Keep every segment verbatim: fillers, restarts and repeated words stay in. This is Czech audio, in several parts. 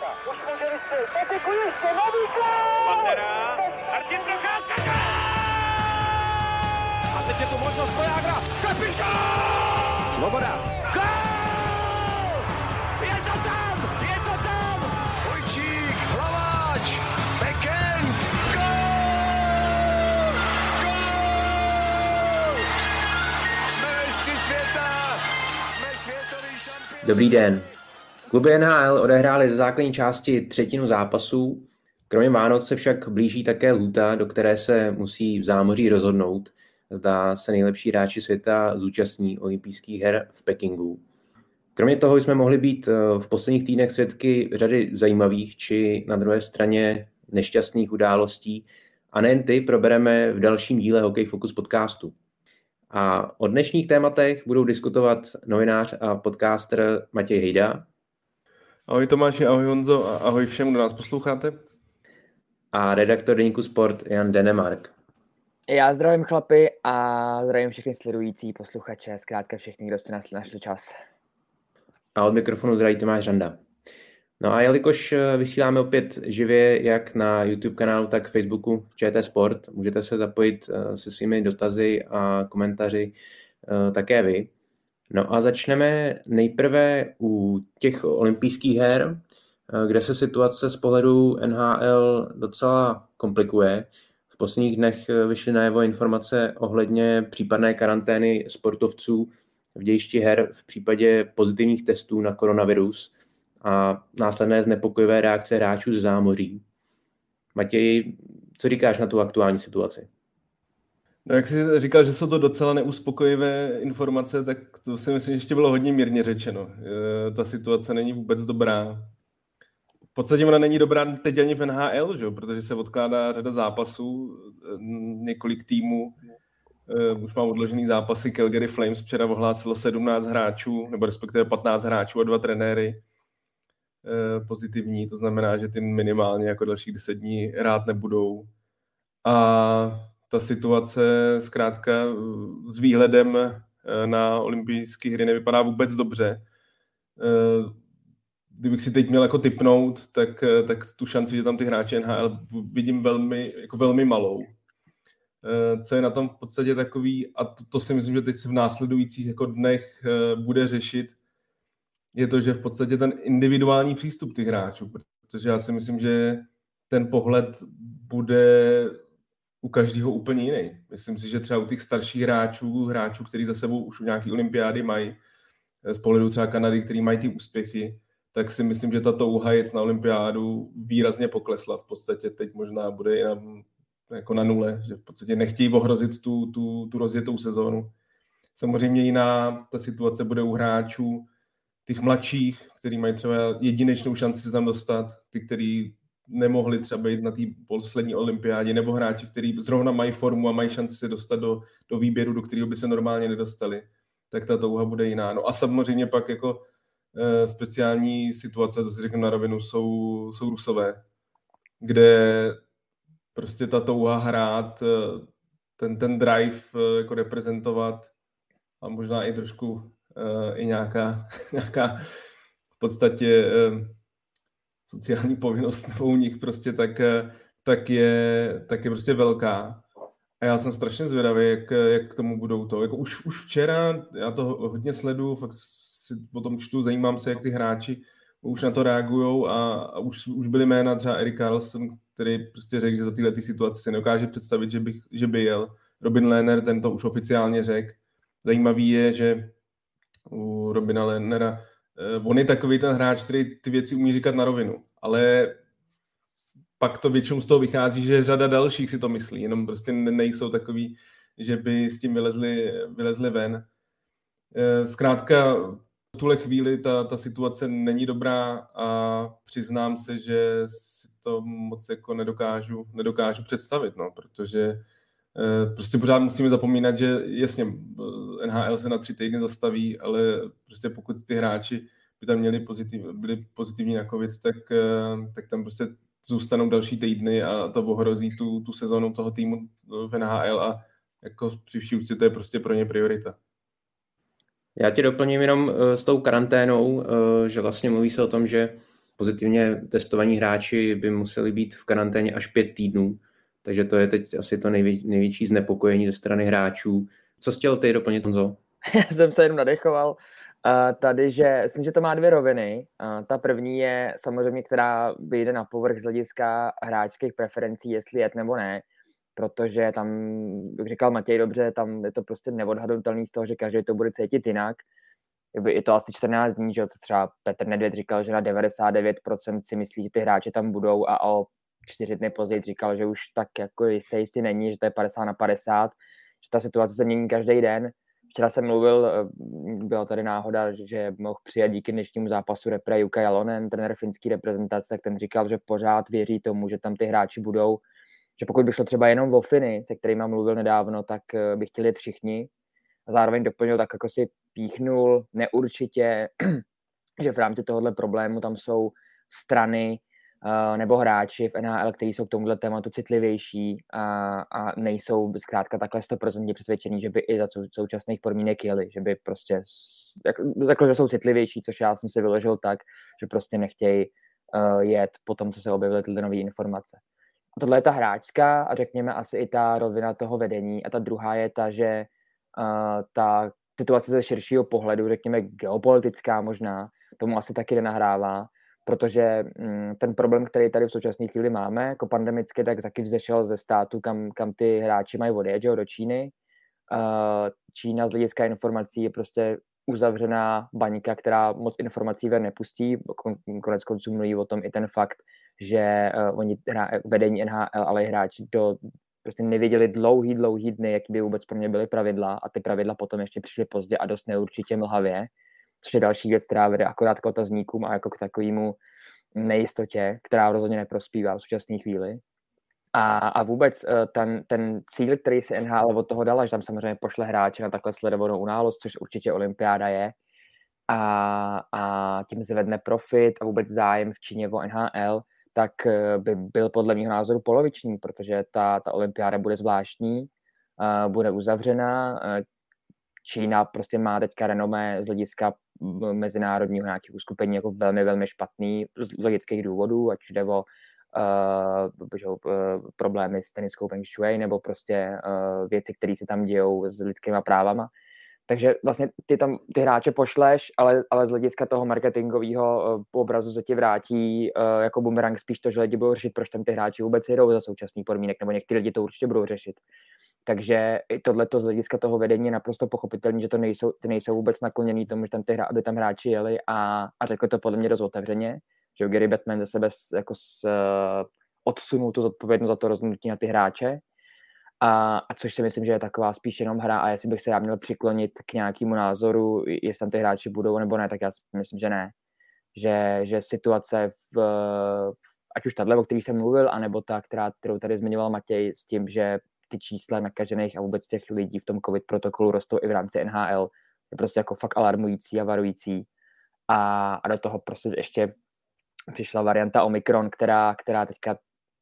Už můžeme se, zatekuješ se, nový gól! Pantera, Martin Procházka, gól! A teď je tu možnost Vojágra, Kapíš, gól! Svoboda, gól! Je to tam, je to tam! Vojčík, Hlaváč, Bekend, gól! Gól! Jsme mistři světa, jsme světoví šampioni. Dobrý den. Kluby N H L odehrály ze základní části třetinu zápasů. Kromě Vánoc se však blíží také lhůta, do které se musí v zámoří rozhodnout, zda se nejlepší hráči světa zúčastní olympijských her v Pekingu. Kromě toho jsme mohli být v posledních týdnech svědky řady zajímavých či na druhé straně nešťastných událostí a nejen ty probereme v dalším díle Hokej Focus podcastu. A o dnešních tématech budou diskutovat novinář a podcaster Matěj Hejda. Ahoj Tomáši, ahoj Honzo a ahoj všem, kdo nás posloucháte. A redaktor deníku Sport Jan Denemark. Já zdravím chlapy a zdravím všechny sledující posluchače, zkrátka všechny, kdo se nás našli čas. A od mikrofonu zdraví Tomáš Řanda. No a jelikož vysíláme opět živě jak na YouTube kanálu, tak Facebooku Č T Sport, můžete se zapojit se svými dotazy a komentáři také vy. No a začneme nejprve u těch olympijských her, kde se situace z pohledu N H L docela komplikuje. V posledních dnech vyšly najevo informace ohledně případné karantény sportovců v dějišti her v případě pozitivních testů na koronavirus a následné znepokojivé reakce hráčů z zámoří. Matěj, co říkáš na tu aktuální situaci? No, jak jsi říkal, že jsou to docela neuspokojivé informace, tak to si myslím, že ještě bylo hodně mírně řečeno. E, ta situace není vůbec dobrá. V podstatě ona není dobrá teď ani v N H L, že? Protože se odkládá řada zápasů, několik týmů. E, už mám odložený zápasy. Calgary Flames včera ohlásilo sedmnáct hráčů, nebo respektive patnáct hráčů a dva trenéry e, pozitivní. To znamená, že ty minimálně jako dalších deset dní hrát nebudou. A ta situace zkrátka s výhledem na olympijské hry nevypadá vůbec dobře. Kdybych si teď měl jako tipnout, tak, tak tu šanci, že tam ty hráči N H L vidím velmi, jako velmi malou. Co je na tom v podstatě takový, a to, to si myslím, že teď se v následujících jako dnech bude řešit, je to, že v podstatě ten individuální přístup těch hráčů, protože já si myslím, že ten pohled bude u každého úplně jiný. Myslím si, že třeba u těch starších hráčů, hráčů, kteří za sebou už u nějaký olympiády mají, z pohledu třeba Kanady, který mají ty úspěchy, tak si myslím, že ta touha jet na olympiádu výrazně poklesla. V podstatě teď možná bude i na, jako na nule, že v podstatě nechtějí ohrozit tu, tu, tu rozjetou sezónu. Samozřejmě jiná ta situace bude u hráčů, těch mladších, kteří mají třeba jedinečnou šanci se tam dostat, ty, který nemohli třeba jít na té poslední olympiádě, nebo hráči, kteří zrovna mají formu a mají šanci se dostat do, do výběru, do kterého by se normálně nedostali, tak ta touha bude jiná. No a samozřejmě pak jako e, speciální situace, co si řeknu na rovinu, jsou, jsou Rusové, kde prostě ta touha hrát, ten, ten drive jako reprezentovat a možná i trošku e, i nějaká, nějaká v podstatě e, sociální povinnost nebo u nich prostě tak, tak, je, tak je prostě velká. A já jsem strašně zvědavý, jak, jak k tomu budou to. Jako už, už včera, já to hodně sleduju, fakt si potom čtu, zajímám se, jak ty hráči už na to reagujou a, a už, už byly jména třeba Erik Karlsson, který prostě řekl, že za tyhle situace si nedokáže představit, že, bych, že by jel. Robin Lehner, ten to už oficiálně řekl. Zajímavý je, že u Robina Lehnera on je takový ten hráč, který ty věci umí říkat na rovinu, ale pak to většinou z toho vychází, že řada dalších si to myslí, jenom prostě nejsou takový, že by s tím vylezli, vylezli ven. Zkrátka v tuhle chvíli ta, ta situace není dobrá a přiznám se, že si to moc jako nedokážu, nedokážu představit, no, protože prostě pořád musíme zapomínat, že jasně N H L se na tři týdny zastaví, ale prostě pokud ty hráči by tam měli pozitiv, byli pozitivní na COVID, tak, tak tam prostě zůstanou další týdny a to ohrozí tu, tu sezonu toho týmu v N H L a jako při vší úctě to je prostě pro ně priorita. Já ti doplním jenom s tou karanténou, že vlastně mluví se o tom, že Pozitivně testovaní hráči by museli být v karanténě až pět týdnů, takže to je teď asi to nejvě- největší znepokojení ze strany hráčů. Co chtěl ty doplnit, Honzo? Já jsem se jenom nadechoval tady, že myslím, že to má dvě roviny. Ta první je samozřejmě, která vyjde na povrch z hlediska hráčských preferencí, jestli jet nebo ne, protože tam, jak říkal Matěj dobře, tam je to prostě neodhadnutelný z toho, že každý to bude cítit jinak. Je to asi čtrnáct dní, že třeba Petr Nedvěd říkal, že na devadesát devět procent si myslí, že ty hráči tam budou, a o čtyři dny později říkal, že už tak jako jistý si není, že to je padesát na padesát, že ta situace se mění každý den. Včera jsem mluvil, byla tady náhoda, že mohl přijet díky dnešnímu zápasu repre Jukka Jalonen, trenér finský reprezentace, tak ten říkal, že pořád věří tomu, že tam ty hráči budou, že pokud by šlo třeba jenom o Finy, se kterýma mluvil nedávno, tak by chtěli jet všichni. A zároveň doplnil, tak jako si píchnul neurčitě, že v rámci tohohle problému tam jsou strany nebo hráči v N H L, kteří jsou k tomuhle tématu citlivější a, a nejsou zkrátka takhle sto procent přesvědčení, že by i za současných podmínek jeli, že by prostě, jako, že jsou citlivější, což já jsem si vyložil tak, že prostě nechtějí jet po tom, co se objevily tyhle nové informace. A tohle je ta hráčka a řekněme asi i ta rovina toho vedení, a ta druhá je ta, že Uh, ta situace ze širšího pohledu, řekněme geopolitická možná, tomu asi taky nenahrává, protože mm, ten problém, který tady v současné chvíli máme, jako pandemicky, tak taky vzešel ze státu, kam, kam ty hráči mají odjet, do Číny. Uh, Čína z hlediska informací je prostě uzavřená baňka, která moc informací ven nepustí. Konec konců mluví o tom i ten fakt, že uh, oni hra, vedení N H L, ale i hráči do prostě nevěděli dlouhý, dlouhý dny, jaký by vůbec pro mě byly pravidla, a ty pravidla potom ještě přišly pozdě a dost neurčitě mlhavě, což je další věc, která vede akorát k otazníkům a jako k takovému nejistotě, která rozhodně neprospívá v současné chvíli. A, a vůbec ten, ten cíl, který si N H L od toho dala, že tam samozřejmě pošle hráče na takhle sledovanou událost, což určitě olympiáda je, a, a tím zvedne profit a vůbec zájem v Číně o N H L, tak by byl podle mého názoru poloviční, protože ta, ta olympiáda bude zvláštní, bude uzavřená. Čína prostě má teďka renomé z hlediska mezinárodního nějakých uskupení jako velmi, velmi špatný z logických důvodů, ať jde o uh, problémy s teniskou Feng Shui, nebo prostě uh, věci, které se tam dějou s lidskýma právama. Takže vlastně ty tam ty hráče pošleš, ale, ale z hlediska toho marketingového obrazu se ti vrátí uh, jako bumerang spíš to, že lidi budou řešit, proč tam ty hráči vůbec jedou za současný podmínek, nebo některý lidi to určitě budou řešit. Takže i tohleto z hlediska toho vedení je naprosto pochopitelné, že to nejsou, ty nejsou vůbec nakloněný tomu, že tam ty hra, aby tam hráči jeli, a, a řekli to podle mě dost otevřeně, že Gary Batman ze sebe jako s, uh, odsunul tu zodpovědnost za to rozhodnutí na ty hráče. A, a což si myslím, že je taková spíš jenom hra, a jestli bych se já měl přiklonit k nějakému názoru, jestli tam ty hráči budou nebo ne, tak já si myslím, že ne. Že, že situace, v, ať už tato, o který jsem mluvil, anebo ta, která, kterou tady zmiňoval Matěj, s tím, že ty čísla nakažených a vůbec těch lidí v tom COVID protokolu rostou i v rámci N H L, je prostě jako fakt alarmující a varující. A, a do toho prostě ještě přišla varianta Omikron, která, která teďka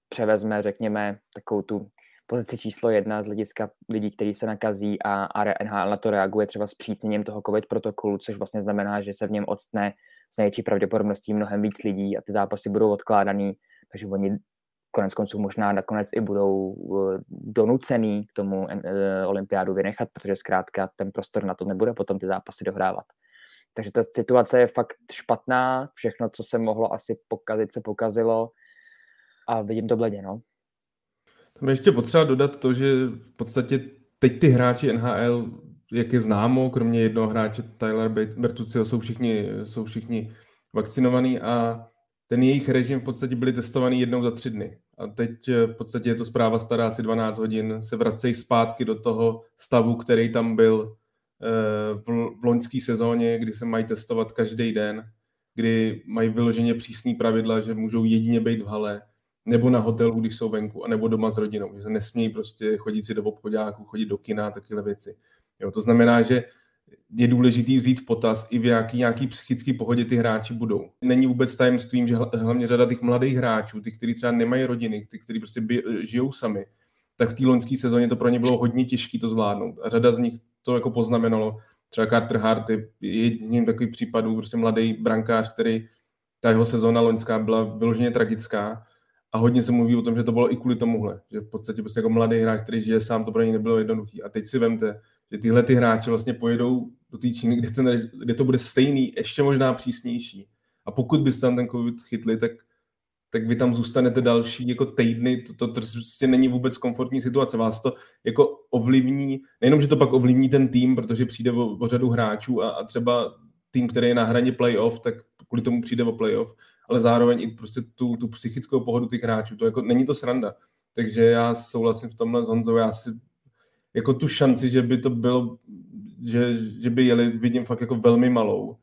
převezme, řekněme, takovou tu pozici číslo jedna z hlediska lidí, kteří se nakazí, a, a N H L na to reaguje třeba s přísněním toho COVID protokolu, což vlastně znamená, že se v něm odstne s největší pravděpodobností mnohem víc lidí a ty zápasy budou odkládaný, takže oni koneckonců možná nakonec i budou donucený k tomu olympiádu vynechat, protože zkrátka ten prostor na to nebude potom ty zápasy dohrávat. Takže ta situace je fakt špatná, všechno, co se mohlo asi pokazit, se pokazilo, a vidím to bledě, no. Tam ještě potřeba dodat to, že v podstatě teď ty hráči N H L, jak je známo, kromě jednoho hráče Tyler Bertucciho, jsou všichni, jsou všichni vakcinovaní a ten jejich režim v podstatě byli testovaný jednou za tři dny. A teď v podstatě je to zpráva stará asi dvanáct hodin, se vracejí zpátky do toho stavu, který tam byl v loňské sezóně, kdy se mají testovat každý den, kdy mají vyloženě přísný pravidla, že můžou jedině být v hale, nebo na hotelu, když jsou venku, anebo doma s rodinou, že se nesmějí prostě chodit si do obchodáků, chodit do kina a takové věci. Jo, to znamená, že je důležitý vzít v potaz i v jaký, nějaký psychický pohodě ty hráči budou. Není vůbec tajemstvím, že hlavně řada těch mladých hráčů, ty, kteří třeba nemají rodiny, ty, kteří prostě žijou sami, tak v té loňské sezóně to pro ně bylo hodně těžké to zvládnout. A řada z nich to jako poznamenalo. Třeba Carter Hart je jedním takových případů, prostě mladý brankář, který ta jeho sezóna loňská byla vyloženě tragická a hodně se mluví o tom, že to bylo i kvůli tomuhle, že v podstatě prostě jako mladý hráč, který žije sám, to pro něj nebylo jednoduchý. A teď si vemte, že tyhle ty hráči vlastně pojedou do té Číny, kde, ten, kde to bude stejný, ještě možná přísnější. A pokud byste tam ten covid chytli, tak, tak vy tam zůstanete další jako týdny, to, to, to prostě není vůbec komfortní situace. Vás to jako ovlivní, nejenom, že to pak ovlivní ten tým, protože přijde o, o řadu hráčů a, a třeba tým, který je na hraně playoff, tak kvůli tomu přijde o playoff, ale zároveň i prostě tu, tu psychickou pohodu těch hráčů. To jako, není to sranda. Takže já souhlasím v tomhle s Honzou. Já si jako tu šanci, že by to bylo, že, že by jeli, vidím fakt jako velmi malou.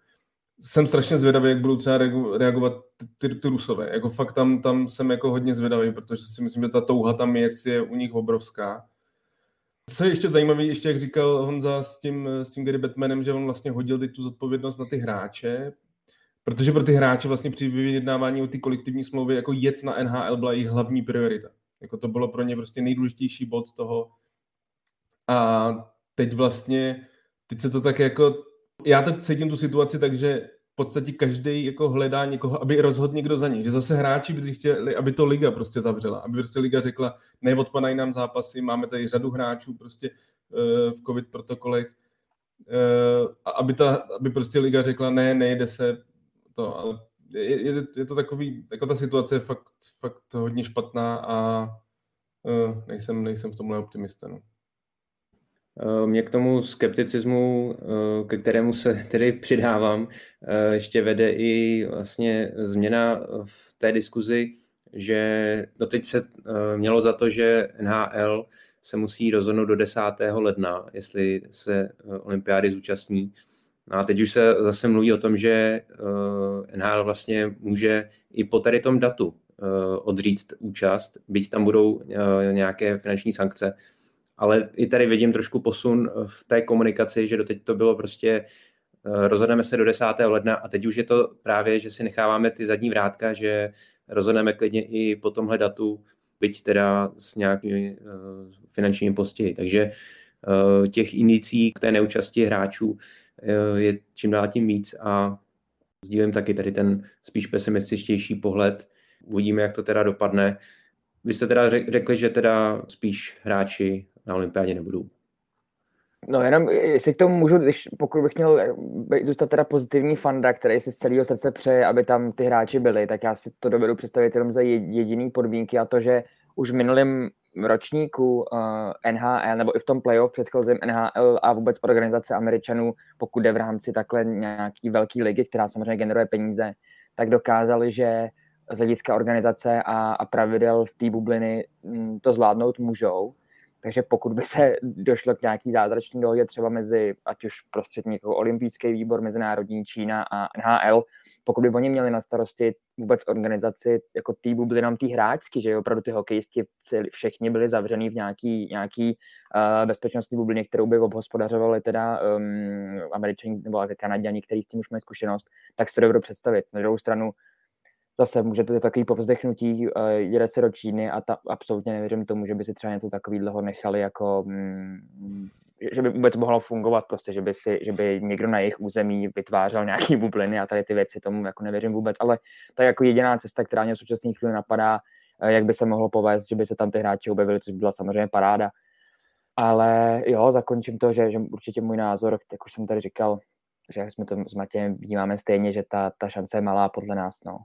Jsem strašně zvědavý, jak budou třeba reagovat ty, ty, ty Rusové. Jako fakt tam, tam jsem jako hodně zvědavý, protože si myslím, že ta touha tam je, je u nich obrovská. Co je ještě zajímavé, ještě jak říkal Honza s tím, s tím Gary Batmanem, že on vlastně hodil teď tu zodpovědnost na ty hráče, protože pro ty hráče vlastně při vyjednávání o ty kolektivní smlouvy jako jec na N H L byla jejich hlavní priorita. Jako to bylo pro ně prostě nejdůležitější bod z toho. A teď vlastně, teď se to tak jako, já teď cítím tu situaci, takže v podstatě každý jako hledá někoho, aby rozhodl někdo za něj. Že zase hráči by chtěli, aby to liga prostě zavřela, aby prostě liga řekla, ne, odpadají nám zápasy, máme tady řadu hráčů prostě uh, v covid protokolech, uh, aby, ta, aby prostě liga řekla, ne, nejde se to, ale je, je, je to takový, jako ta situace je fakt, fakt hodně špatná a uh, nejsem, nejsem v tomhle optimista, no. Mě k tomu skepticismu, ke kterému se tedy přidávám, ještě vede i vlastně změna v té diskuzi, že doteď se mělo za to, že N H L se musí rozhodnout do desátého ledna, jestli se olympiády zúčastní. A teď už se zase mluví o tom, že N H L vlastně může i po tady tom datu odříct účast, byť tam budou nějaké finanční sankce. Ale i tady vidím trošku posun v té komunikaci, že doteď to bylo prostě rozhodneme se do desátého ledna a teď už je to právě, že si necháváme ty zadní vrátka, že rozhodneme klidně i po tomhle datu, byť teda s nějakými finančními postihy. Takže těch indicí k té neúčasti hráčů je čím dál tím víc a sdílím taky tady ten spíš pesimističtější pohled. Uvidíme, jak to teda dopadne. Vy jste teda řekli, že teda spíš hráči na olympiádě nebudou. No jenom, jestli k tomu můžu, když, pokud bych měl zůstat teda pozitivní fanda, který si z celého srdce přeje, aby tam ty hráči byli, tak já si to dovedu představit jenom za jediný podmínky a to, že už v minulém ročníku N H L, nebo i v tom playoff předchozím N H L a vůbec organizace Američanů, pokud jde v rámci takhle nějaký velký ligy, která samozřejmě generuje peníze, tak dokázali, že z hlediska organizace a, a pravidel v té bubliny to zvládnout můžou. Takže pokud by se došlo k nějaký zázračný dohodě třeba mezi, ať už prostředníků olympijský výbor, mezinárodní Čína a N H L, pokud by oni měli na starosti vůbec organizaci jako té bublinám té hráčky, že opravdu ty hokejisti všichni byli zavřený v nějaký, nějaký uh, bezpečnostní bublině, kterou by obhospodařovali teda um, Američaní nebo Kanaděni, kteří s tím už mají zkušenost, tak se to dovedu představit. Na druhou stranu zase může to takový povzdechnutí, uh, jede se do Číny a ta, absolutně nevěřím tomu, že by si třeba něco takového nechali, jako, mm, že by vůbec mohlo fungovat, prostě, že by, si, že by někdo na jejich území vytvářel nějaký bubliny a tady ty věci, tomu jako nevěřím vůbec, ale to je jako jediná cesta, která mě v současné chvíli napadá, jak by se mohlo povést, že by se tam ty hráči objevili, což byla samozřejmě paráda. Ale jo, zakončím to, že, že určitě můj názor, jak už jsem tady říkal, že jsme to s Matějem vnímáme stejně, že ta, ta šance je malá podle nás, no.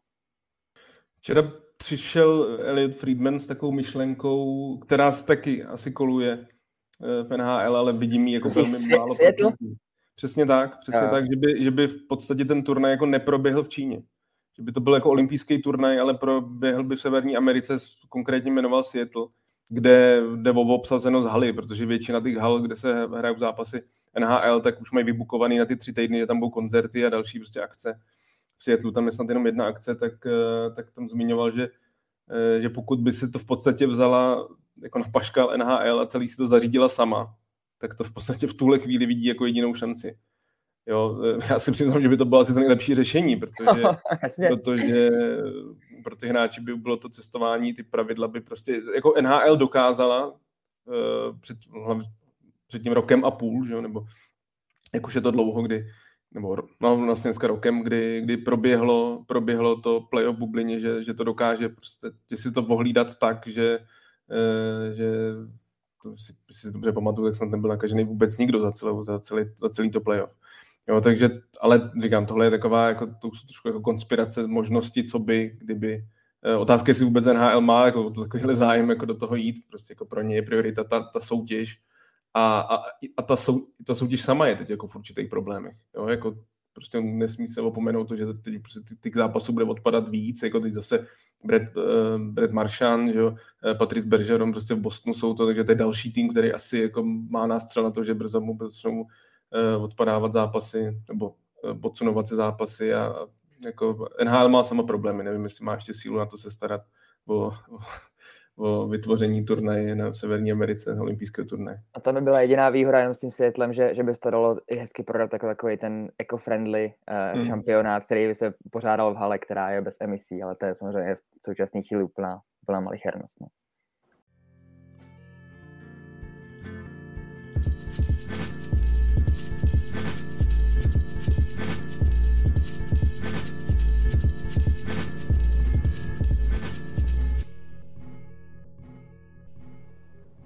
Včera přišel Elliot Friedman s takovou myšlenkou, která se taky asi koluje v N H L, ale vidím ji jako velmi málo. Přesně tak, přesně tak, že by, že by v podstatě ten turnaj jako neproběhl v Číně. Že by to byl jako olympijský turnaj, ale proběhl by v Severní Americe, konkrétně jmenoval Seattle, kde jde o obsazenost haly, protože většina těch hal, kde se hrají zápasy N H L, tak už mají vybukovaný na ty tři týdny, že tam budou koncerty a další prostě akce. V Seattlu tam je snad jenom jedna akce, tak, tak tam zmiňoval, že, že pokud by se to v podstatě vzala jako na paškal N H L a celý si to zařídila sama, tak to v podstatě v tuhle chvíli vidí jako jedinou šanci. Jo, já si přiznám, že by to bylo asi to nejlepší řešení, protože, protože pro ty hráči by bylo to cestování, ty pravidla by prostě, jako N H L dokázala před, před tím rokem a půl, že jo, nebo jak už je to dlouho, kdy nebo no, vlastně dneska rokem, kdy, kdy proběhlo, proběhlo to playoff bublině, že, že to dokáže prostě, že si to vohlídat tak, že, že to si, si dobře pamatuju, tak snad nebyl nakažený vůbec nikdo za, celou, za, celý, za celý to playoff. Jo, takže, ale říkám, tohle je taková jako, to trošku jako konspirace možností, co by, kdyby. Otázka, jestli vůbec N H L má jako, takovýhle zájem jako do toho jít, prostě jako pro ně je priorita ta, ta soutěž a, a, a ta, sou, ta soutěž sama je teď jako v určitých problémech. Jo? Jako, prostě nesmí se opomenout to, že teď prostě těch zápasů bude odpadat víc, jako teď zase Brett, uh, Brett Marchand, že jo? Patrice Bergeron prostě v Bostonu jsou to, takže to je další tým, který asi jako má nástřel na to, že brzo mu začnou uh, odpadávat zápasy nebo uh, podsunovat se zápasy a jako N H L má sama problémy, nevím, jestli má ještě sílu na to se starat o, o, o vytvoření turnaje na Severní Americe, na olympijského turnaje. A tam by byla jediná výhoda jenom s tím světlem, že, že by se to dalo hezky prodat jako takový ten eco-friendly uh, mm. šampionát, který by se pořádal v hale, která je bez emisí, ale to je samozřejmě v současné chvíli úplná, úplná malichernost. No.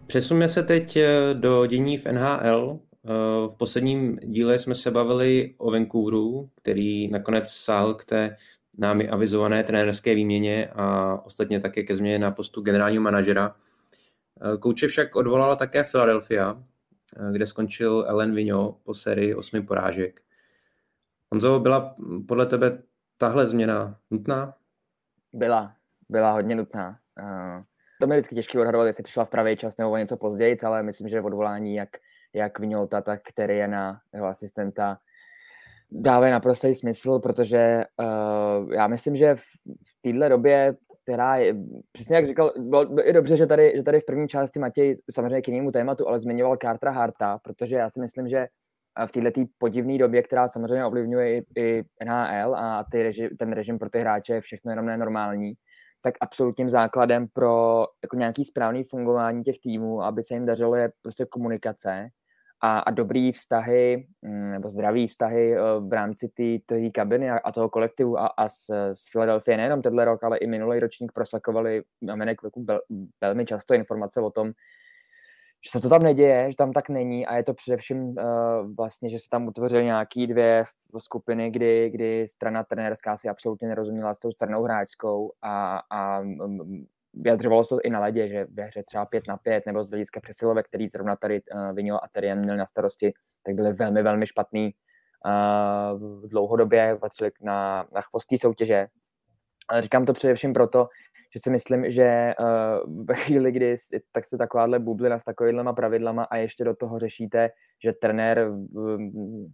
Přesuneme se teď do dění v N H L. V posledním díle jsme se bavili o Vancouveru, který nakonec sáhl k té námi avizované trenérské výměně a ostatně také ke změně na postu generálního manažera. Kouče však odvolala také Philadelphia, kde skončil Alain Vigneault po sérii osmi porážek. Honzo, byla podle tebe tahle změna nutná? Byla, byla hodně nutná. Uh... To mi vždycky těžké odhadovat, jestli přišla v pravý čas nebo něco později, ale myslím, že odvolání jak, jak Vigneaulta, tak Terriena, jeho asistenta, dává naprostý smysl, protože uh, já myslím, že v téhle době, která je, přesně jak říkal, bylo je dobře, že tady, že tady v první části Matěj samozřejmě k jinému tématu, ale zmiňoval Cartera Harta, protože já si myslím, že v této podivné době, která samozřejmě ovlivňuje i, i N H L a ty režim, ten režim pro ty hráče je všechno jenom nenormální, tak absolutním základem pro jako nějaký správný fungování těch týmů, aby se jim dařilo, je prostě komunikace a, a dobrý vztahy nebo zdravý vztahy v rámci té kabiny a, a toho kolektivu a, a z, z Philadelphia nejenom tenhle rok, ale i minulý ročník prosakovali Dominik Vlku velmi často informace o tom, že se to tam neděje, že tam tak není a je to především uh, vlastně, že se tam utvořily nějaký dvě skupiny, kdy, kdy strana trenérská si absolutně nerozuměla s tou stranou hráčskou a, a um, vyjadřovalo se to i na ledě, že ve hře třeba pět na pět nebo z hlediska přesilovek, který zrovna tady uh, Vigneault a Terrien měl na starosti, tak byly velmi, velmi špatný uh, dlouhodobě, patřili na, na chvostí soutěže. Ale říkám to především proto, že si myslím, že uh, ve chvíli, kdy tak se takováhle bublina s takovýhlema pravidlama a ještě do toho řešíte, že trenér um,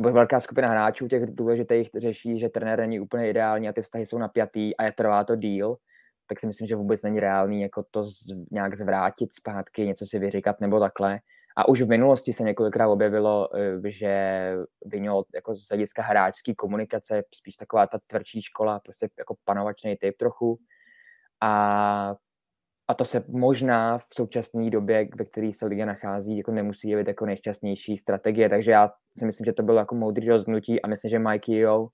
nebo velká skupina hráčů těch důležitých řeší, že trenér není úplně ideální a ty vztahy jsou napjatý a je trvá to díl, tak si myslím, že vůbec není reálný jako to z, nějak zvrátit zpátky, něco si vyříkat nebo takhle. A už v minulosti se několikrát objevilo, že Vigneault jako z hlediska hráčské komunikace spíš taková ta tvrdší škola, prostě jako panovačný typ trochu. A, a to se možná v současné době, ve které se liga nachází, jako nemusí jevit jako nejšťastnější strategie, takže já si myslím, že to bylo jako moudrý rozhodnutí a myslím, že Mike Yeo,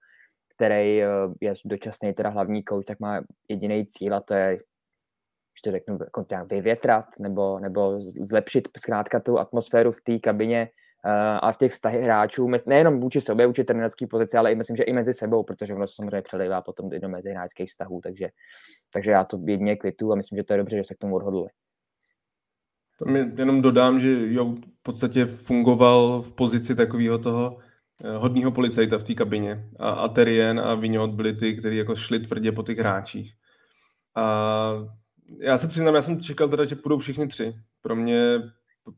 který je dočasný teda hlavní coach, tak má jediný cíl a to je, ještě řeknu, jako vyvětrat nebo, nebo zlepšit zkrátka tu atmosféru v té kabině a v těch vztahech hráčů, nejenom vůči sobě, vůči trenérské pozici, ale i myslím, že i mezi sebou, protože ono se samozřejmě přelejvá potom i do mezi hráčských vztahů, takže, takže já to jedině kvituju a myslím, že to je dobře, že se k tomu odhodlili. Tam jenom dodám, že jo, v podstatě fungoval v pozici takového toho hodného policajta v té kabině a, a Terrien a Vigneault byli ty, kteří jako šli tvrdě po těch hráčích. A já se přiznám, já jsem čekal teda, že půjdou všichni tři. Pro mě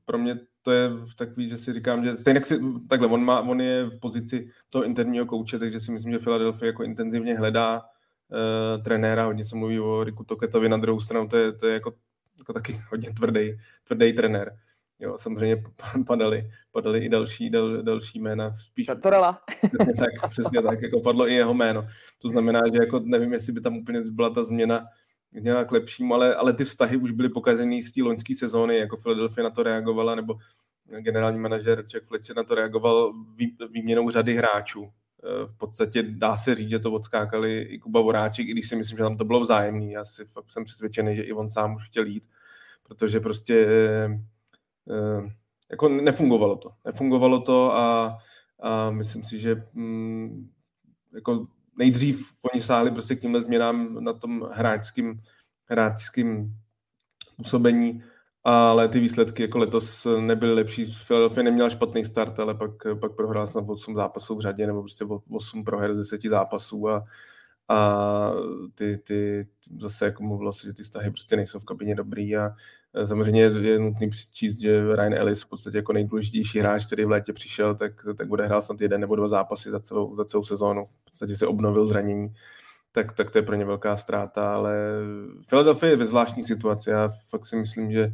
Pro mě to je takový, že si říkám, že stejně si, takhle, on, má, on je v pozici toho interního kouče, takže si myslím, že Philadelphia jako intenzivně hledá uh, trenéra, hodně se mluví o Ricku Tocchettovi, na druhou stranu to je, to je jako, jako taky hodně tvrdý, tvrdý trenér. Jo, samozřejmě padaly, padaly i další, dal, další jména. Spíš, přesně tak, přesně tak, jako padlo i jeho jméno. To znamená, že jako nevím, jestli by tam úplně byla ta změna, k lepšímu, ale, ale ty vztahy už byly pokazený z té loňské sezóny, jako Philadelphia na to reagovala, nebo generální manažer Jack Fletcher na to reagoval výměnou řady hráčů. V podstatě dá se říct, že to odskákali i Kuba Voráček, i když si myslím, že tam to bylo vzájemný. Já si fakt jsem přesvědčený, že i on sám už chtěl jít, protože prostě jako nefungovalo to. Nefungovalo to a, a myslím si, že mm, jako nejdřív oni sáhli prostě k těmhle změnám na tom hráčským, hráčským působení, ale ty výsledky jako letos nebyly lepší. Philadelphia neměla špatný start, ale pak, pak prohrál snad osm zápasů v řadě, nebo prostě osm proher z deseti zápasů a, a ty, ty zase jako mluvilo se, že ty stahy prostě nejsou v kabině dobrý a samozřejmě je nutný přičíst, že Ryan Ellis v podstatě jako nejdůležitější hráč, který v létě přišel, tak, tak odehrál snad jeden nebo dva zápasy za celou, za celou sezónu. V podstatě se obnovil zranění. Tak, tak to je pro ně velká ztráta, ale Philadelphia je ve zvláštní situaci. Já fakt si myslím, že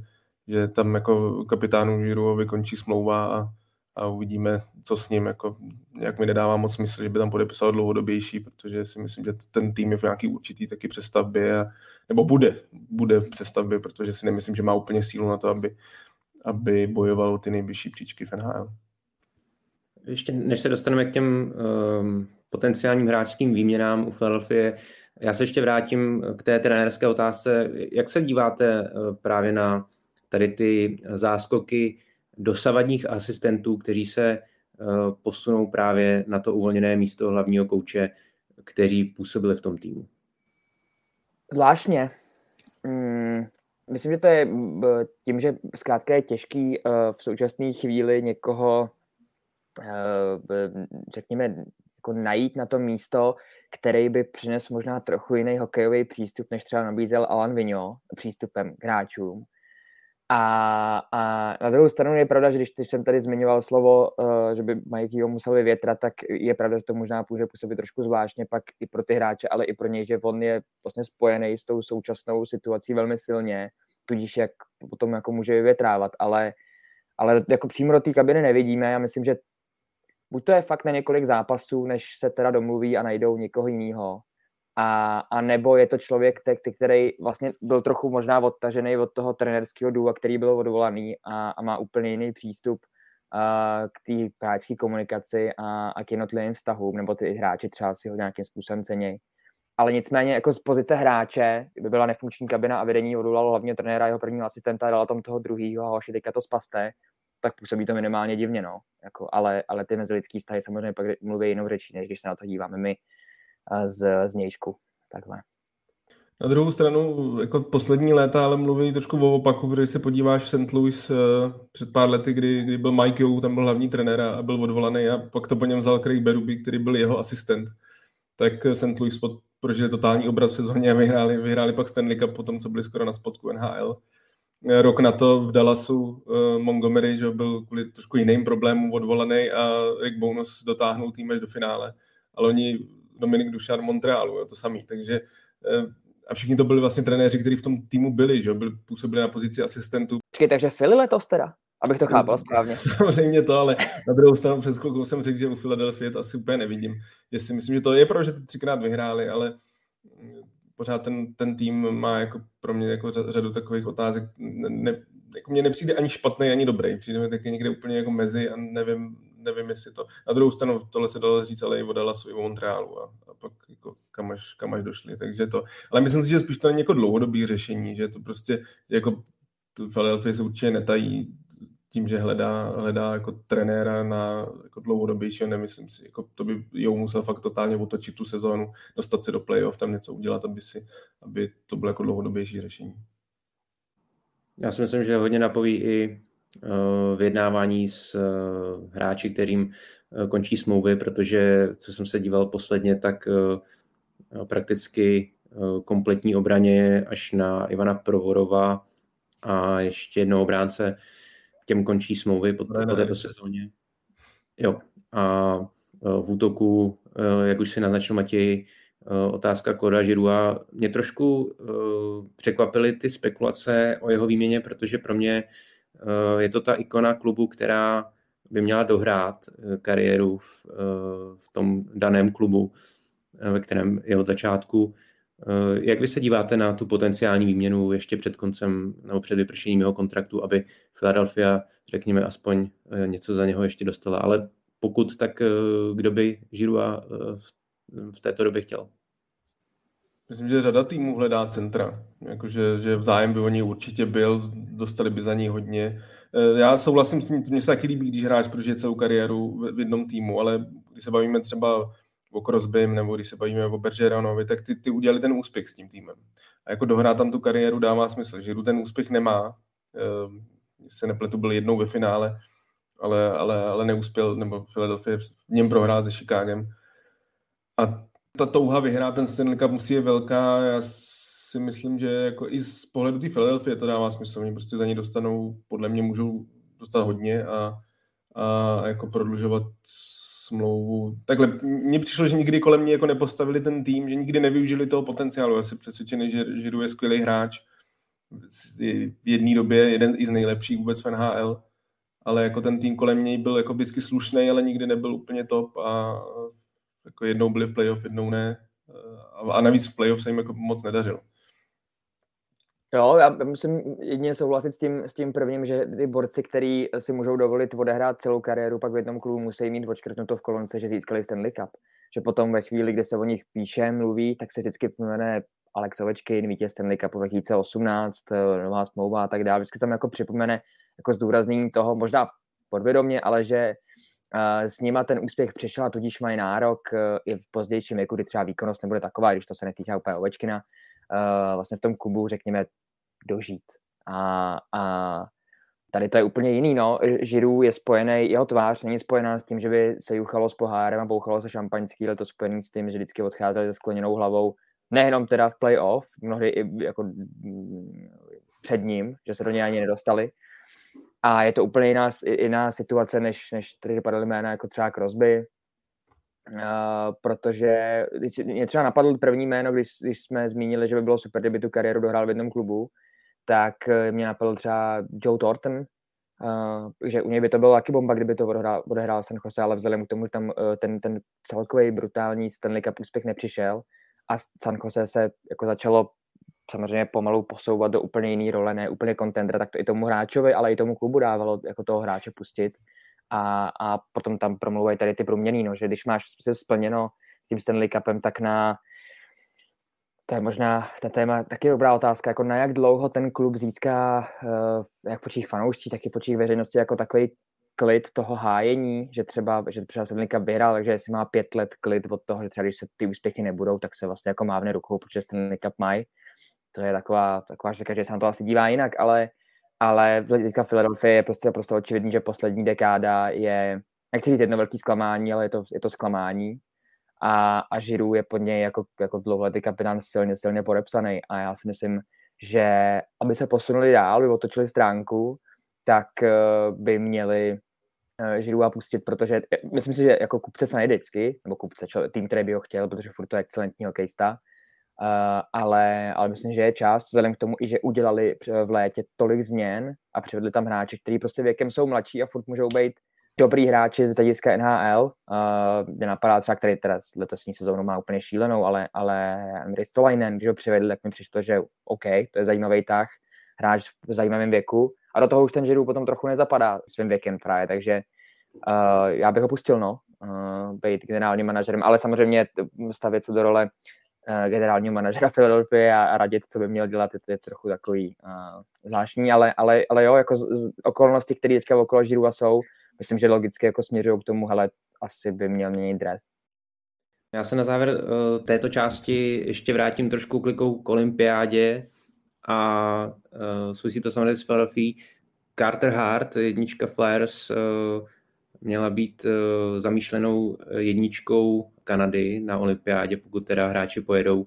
že tam jako kapitánu Girouxovi končí smlouva a, a uvidíme, co s ním. Jako, jak mi nedává moc smysl, že by tam podepisal dlouhodobější, protože si myslím, že ten tým je v nějaký určitý taky přestavbě, a, nebo bude, bude v přestavbě, protože si nemyslím, že má úplně sílu na to, aby, aby bojoval ty nejvyšší příčky v N H L. Ještě než se dostaneme k těm um, potenciálním hráčským výměnám u Philadelphie, já se ještě vrátím k té trenérské otázce. Jak se díváte uh, právě na tady ty záskoky dosavadních asistentů, kteří se uh, posunou právě na to uvolněné místo hlavního kouče, kteří působili v tom týmu? Zvláštně. Mm, myslím, že to je tím, že zkrátka je těžký uh, v současné chvíli někoho, uh, řekněme, jako najít na to místo, který by přinesl možná trochu jiný hokejový přístup, než třeba nabízel Alain Vigneault přístupem k hráčům. A, a na druhou stranu je pravda, že když, když jsem tady zmiňoval slovo, uh, že by Mike Yeo musel vyvětrat, tak je pravda, že to možná půjde působit trošku zvláštně pak i pro ty hráče, ale i pro něj, že on je vlastně spojený s tou současnou situací velmi silně, tudíž jak potom jako může vyvětrávat, ale, ale jako přímo do té kabiny nevidíme. Já myslím, že buď to je fakt na několik zápasů, než se teda domluví a najdou někoho jiného. A, a nebo je to člověk, který vlastně byl trochu možná odtažený od toho trenérského dua, který byl odvolaný a, a má úplně jiný přístup a, k té hráčské komunikaci a, a k jednotlivým vztahům, nebo ty hráči třeba si ho nějakým způsobem cenějí. Ale nicméně jako z pozice hráče by byla nefunkční kabina a vedení odvolalo hlavně trenéra, jeho prvního asistenta a dala tam toho druhého a hoši teďka to spaste, tak působí to minimálně divně, no. Jako, ale, ale ty mezilidský vztahy samozřejmě pak mluví jinou řečí, než když se na to díváme my z, z nějšku, takhle. Na druhou stranu, jako poslední léta, ale mluví trošku o opaku, když se podíváš v Saint Louis uh, před pár lety, kdy, kdy byl Mike Yeo, tam byl hlavní trenér a byl odvolaný a pak to po něm vzal Craig Berube, který byl jeho asistent. Tak Saint Louis pod, prožili totální obrat v sezóně a vyhráli, vyhráli pak Stanley Cup po tom, co byli skoro na spodku N H L. Rok na to v Dallasu uh, Montgomery, že byl kvůli trošku jiným problémům odvolaný a Rick Bowness dotáhnul tým až do finále. Ale oni Dominik Dušar Montrealu, jo, to samý, takže a všichni to byli vlastně trenéři, kteří v tom týmu byli, že jo, byli, působili na pozici asistentů. Počkej, takže Philly letos teda, abych to chápal správně. Samozřejmě to, ale na druhou stranu před chvilkou jsem řekl, že u Philadelphia to asi úplně nevidím. Jestli myslím, že to je pro, že to třikrát vyhráli, ale pořád ten, ten tým má jako pro mě jako řadu takových otázek. Ne, jako mně nepřijde ani špatný, ani dobrý. Přijde mi taky někde úplně jako mezi a nevím, nevím, jestli to. Na druhou stranu tohle se dalo říct, ale i o Dallasu, i o Montrealu a, a pak jako kam až, kam až došli. Takže to. Ale myslím si, že spíš to není jako dlouhodobý řešení, že to prostě jako Philadelphia se určitě netají tím, že hledá, hledá jako trenéra na jako dlouhodobějšího, nemyslím si. Jako to by Yeo musel fakt totálně otočit tu sezónu, dostat se do playoff, tam něco udělat, aby, si, aby to bylo jako dlouhodobější řešení. Já si myslím, že hodně napoví i vyjednávání s hráči, kterým končí smlouvy, protože, co jsem se díval posledně, tak prakticky kompletní obraně až na Ivana Provorova a ještě jednoho obránce těm končí smlouvy po, po této sezóně. Jo. A v útoku, jak už si naznačil Matěj, otázka Clauda Girouxa. Mě trošku překvapily ty spekulace o jeho výměně, protože pro mě je to ta ikona klubu, která by měla dohrát kariéru v, v tom daném klubu, ve kterém je od začátku. Jak vy se díváte na tu potenciální výměnu ještě před koncem nebo před vypršením jeho kontraktu, aby Philadelphia, řekněme, aspoň něco za něho ještě dostala, ale pokud, tak kdo by Girouxa v této době chtěl? Myslím, že řada týmů hledá centra. Jakože že vzájem by o něj určitě byl, dostali by za něj hodně. Já souhlasím s tím, mně se taky líbí, když hráč protože celou kariéru v jednom týmu, ale když se bavíme třeba o Crosbym nebo když se bavíme o Bergeronovi, tak ty, ty udělali ten úspěch s tím týmem. A jako dohrát tam tu kariéru dává smysl. Giroux ten úspěch nemá. Když se nepletu, byl jednou ve finále, ale, ale, ale neuspěl, nebo Philadelphia v něm prohrál se Chicagem. A ta touha vyhrát ten Stanley Cup musí je velká. Já si myslím, že jako i z pohledu té Philadelphia to dává smysl. Oni prostě za ně dostanou, podle mě můžou dostat hodně a, a jako prodlužovat smlouvu. Takhle, mně přišlo, že nikdy kolem mě jako nepostavili ten tým, že nikdy nevyužili toho potenciálu. Já jsem přesvědčený, že Giroux je skvělý hráč. V jedné době jeden i z nejlepších vůbec v N H L. Ale jako ten tým kolem něj byl jako vždycky slušnej, ale nikdy nebyl úplně top a jako jednou byli v playoff, jednou ne. A navíc v playoff se jim jako moc nedařilo. Jo, já musím jedině souhlasit s tím, s tím prvním, že ty borci, který si můžou dovolit odehrát celou kariéru, pak v jednom klubu musí mít odškrtnuto v kolonce, že získali Stanley Cup. Že potom ve chvíli, kdy se o nich píše, mluví, tak se vždycky jmenuje Alex Ovečkin, vítěz Stanley Cupu dva tisíce osmnáct, nová smlouva a tak dále. Vždycky tam jako připomene jako zdůraznění toho, možná podvědomě, ale že s nima ten úspěch přišel a tudíž mají nárok i v pozdějším věku, kdy třeba výkonnost nebude taková, když to se netýká úplně Ovečkina, vlastně v tom klubu, řekněme, dožít. A, a tady to je úplně jiný, no. Giroux je spojený, jeho tvář není spojená s tím, že by se juchalo s pohárem a bouchalo se šampaňský, ale to spojený s tím, že vždycky odcházeli se skloněnou hlavou, nejenom teda v playoff, mnohdy i jako před ním, že se do něj ani nedostali. A je to úplně jiná, jiná situace, než, než tady dopadaly jména jako třeba Crosby, uh, protože mě třeba napadl první jméno, když, když jsme zmínili, že by bylo super, kdyby tu kariéru dohrál v jednom klubu, tak mě napadl třeba Joe Thornton, uh, že u něj by to bylo taky bomba, kdyby to odehrál, odehrál San Jose, ale vzhledem k tomu, že tam uh, ten, ten celkový brutální Stanley Cup úspěch nepřišel a San Jose se jako začalo samozřejmě pomalu posouvat do úplně jiný role, ne úplně contendera, tak to i tomu hráčovi, ale i tomu klubu dávalo jako toho hráče pustit. A, a potom tam promluvají tady ty proměny, no, že když máš se splněno s tím Stanley Cupem, tak na, to je možná, ta téma taky dobrá otázka, jako na jak dlouho ten klub získá, uh, jak v očích fanoušcí, tak i v očích veřejnosti, jako takový klid toho hájení, že třeba, že třeba Stanley Cup vyhrál, takže jestli má pět let klid od toho, že třeba když se ty úspěchy nebudou, tak se vlastně jako mávne rukou, protože Stanley Cup mají. To je taková, taková že každý se na to asi dívá jinak, ale, ale teďka Philadelphia je prostě, prostě očividný, že poslední dekáda je, nechci říct jedno velké zklamání, ale je to, je to zklamání a, a Giroux je pod něj jako, jako dlouholetý kapitán silně, silně podepsaný a já si myslím, že aby se posunuli dál, by otočili stránku, tak by měli Girouxa pustit, protože myslím si, že jako kupce se nejde vždycky, nebo kupce tým, který by ho chtěl, protože furt to je excelentní hokejista. Uh, ale, ale myslím, že je čas, vzhledem k tomu i, že udělali v létě tolik změn a přivedli tam hráče, kteří prostě věkem jsou mladší a furt můžou být dobrý hráči z hlediska N H L. Uh, mě napadá třeba, který teda letosní sezónu má úplně šílenou, ale, ale Andrej Stolainen, když ho přivedli, tak mi přišlo, že OK, to je zajímavý tah, hráč v zajímavém věku a do toho už ten Giroux potom trochu nezapadá svým věkem právě, takže uh, já bych ho pustil, no, uh, být generálním manažerem, ale samozřejmě stavět se do role generálního manažera Philadelphia a radit, co by měl dělat, je, to je trochu takový uh, zvláštní, ale, ale, ale jo, jako z, z okolnosti, které teďka okolo Girouxa jsou, myslím, že logicky jako směřují k tomu, hele, asi by měl měnit dres. Já se na závěr uh, této části ještě vrátím trošku klikou k olympiádě a uh, souvisí to samozřejmě s Philadelphia. Carter Hart, jednička Flyers, uh, měla být uh, zamýšlenou jedničkou Kanady na olympiádě, pokud teda hráči pojedou.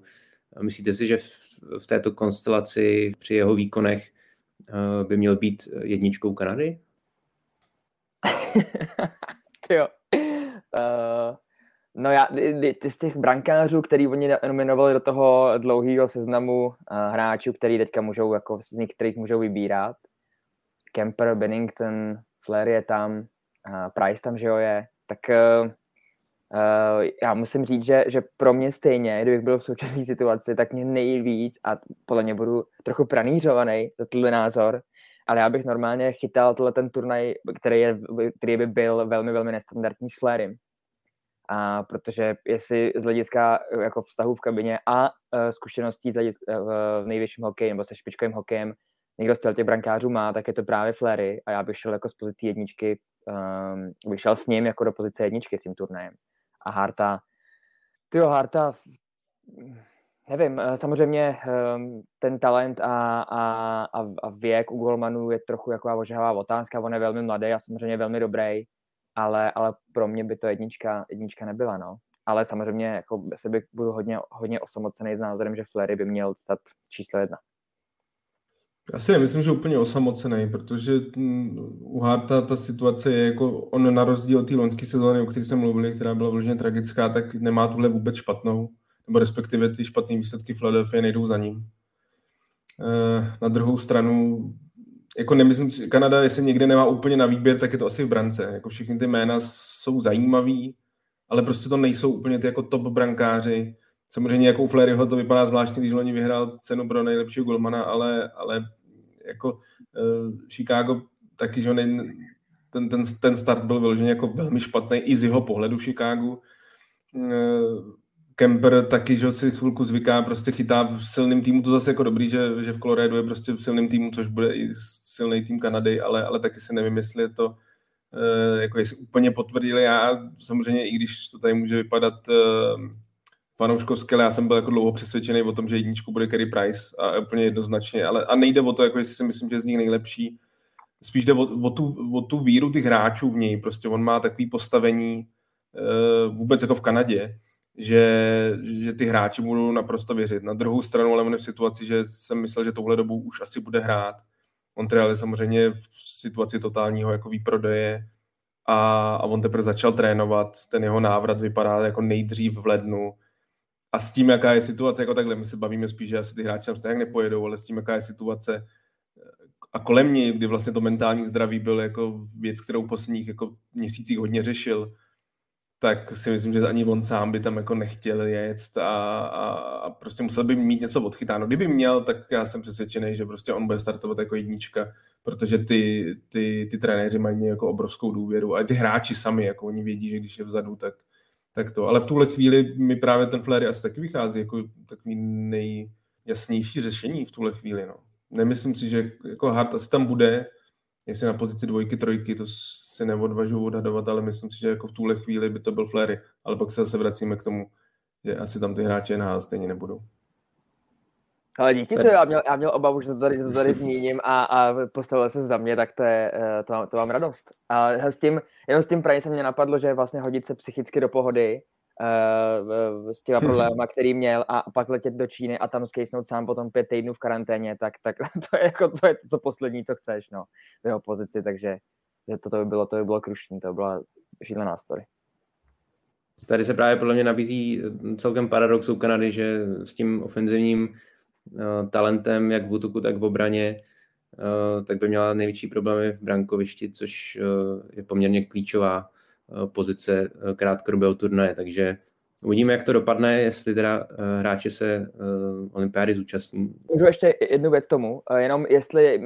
Myslíte si, že v, v této konstelaci při jeho výkonech uh, by měl být jedničkou Kanady? Jo. Uh, no já, z těch brankářů, který oni nominovali do toho dlouhého seznamu uh, hráčů, který teďka můžou, jako z některých můžou vybírat. Kemper, Bennington, Fleury je tam, Price tam, že jo, je. Tak Uh, já musím říct, že, že pro mě stejně, kdybych byl v současné situaci, tak mě nejvíc, a podle mě budu trochu pranířovaný za tenhle názor, ale já bych normálně chytal tohle ten turnaj, který, je, který by byl velmi, velmi nestandardní s Fleurym. A protože jestli z hlediska jako vztahu v kabině a uh, zkušeností z hlediska, uh, v nejvyšším hokeji nebo se špičkovým hokejem někdo z těch brankářů má, tak je to právě Fleury a já bych šel jako z pozicí jedničky, um, bych šel s ním jako do pozice jedničky s tím turnajem. A Harta, tyjo, Harta, nevím, samozřejmě ten talent a, a, a věk u golmanů je trochu jako ožehavá otázka, on je velmi mladý a samozřejmě velmi dobrý, ale, ale pro mě by to jednička, jednička nebyla, no. Ale samozřejmě jako se bych budu hodně, hodně osamocený s názorem, že Fleury by měl stát číslo jedna. Já si nemyslím, že úplně osamocený, protože u Harta ta situace je jako, on na rozdíl od té loňské sezóny, o které jsem mluvil, která byla vloženě tragická, tak nemá tuhle vůbec špatnou, nebo respektive ty špatné výsledky Philadelphia nejdou za ním. Na druhou stranu, jako nemyslím, že Kanada, jestli někde nemá úplně na výběr, tak je to asi v brance. Jako všechny ty jména jsou zajímavý, ale prostě to nejsou úplně ty jako top brankáři. Samozřejmě jako u Fleuryho to vypadá zvláštně, když loni vyhrál cenu pro nejlepšího golmana, ale, ale jako uh, Chicago taky, že ne, ten, ten, ten start byl vyloženě jako velmi špatný i z jeho pohledu v Chicagu. Uh, Kemper taky, že si chvilku zvyká, prostě chytá v silném týmu, to zase jako dobrý, že, že v Coloradu je prostě v silném týmu, což bude i silný tým Kanady, ale, ale taky si nevím, jestli je to, uh, jako jestli úplně potvrdili. Já samozřejmě, i když to tady může vypadat uh, fanouškovské, já jsem byl jako dlouho přesvědčený o tom, že jedničku bude Carey Price a úplně jednoznačně, ale a nejde o to, jako jestli si myslím, že je z nich nejlepší. Spíš jde o, o, tu, o tu víru těch hráčů v něj, prostě on má takový postavení uh, vůbec jako v Kanadě, že, že ty hráči budou naprosto věřit. Na druhou stranu, ale on je v situaci, že jsem myslel, že touhle dobu už asi bude hrát. Montreal je samozřejmě v situaci totálního jako výprodeje a, a on teprve začal trénovat, ten jeho návrat vypadá jako nejdřív v lednu. A s tím, jaká je situace, jako takhle, my se bavíme spíš, že asi ty hráči tam stejně nepojedou, ale s tím, jaká je situace a kolem ní, kdy vlastně to mentální zdraví byl jako věc, kterou v posledních jako měsících hodně řešil, tak si myslím, že ani on sám by tam jako nechtěl jet a, a, a prostě musel by mít něco odchytáno. Kdyby měl, tak já jsem přesvědčený, že prostě on bude startovat jako jednička, protože ty, ty, ty trenéři mají jako obrovskou důvěru a ty hráči sami, jako oni vědí, že když je vzadu, tak Tak to, ale v tuhle chvíli mi právě ten Fleury asi taky vychází jako takový nejjasnější řešení v tuhle chvíli, no. Nemyslím si, že jako Hart asi tam bude, jestli na pozici dvojky, trojky, to si neodvažuji odhadovat, ale myslím si, že jako v tuhle chvíli by to byl Fleury, ale pak se zase vracíme k tomu, že asi tam ty hráči N H L stejně nebudou. Ale díky to, já měl, já měl obavu, že to tady, že to tady zmíním a, a postavil se za mě, tak to, je, to, to mám radost. A s tím, jenom s tím právě se mě napadlo, že vlastně hodit se psychicky do pohody uh, s těma probléma, který měl a pak letět do Číny a tam skejsnout sám potom pět týdnů v karanténě, tak, tak to je jako to, je to co poslední, co chceš, no, v jeho pozici, takže to, to by bylo, to by bylo krušný, to by byla šílená story. Tady se právě podle mě nabízí celkem paradox u Kanady, že s tím ofenzivním talentem jak v útoku, tak v obraně, tak by měla největší problémy v brankovišti, což je poměrně klíčová pozice krátkodobého turnaje. Takže uvidíme, jak to dopadne, jestli teda hráči se olympiády zúčastní. Můžu ještě jednu věc tomu, jenom jestli,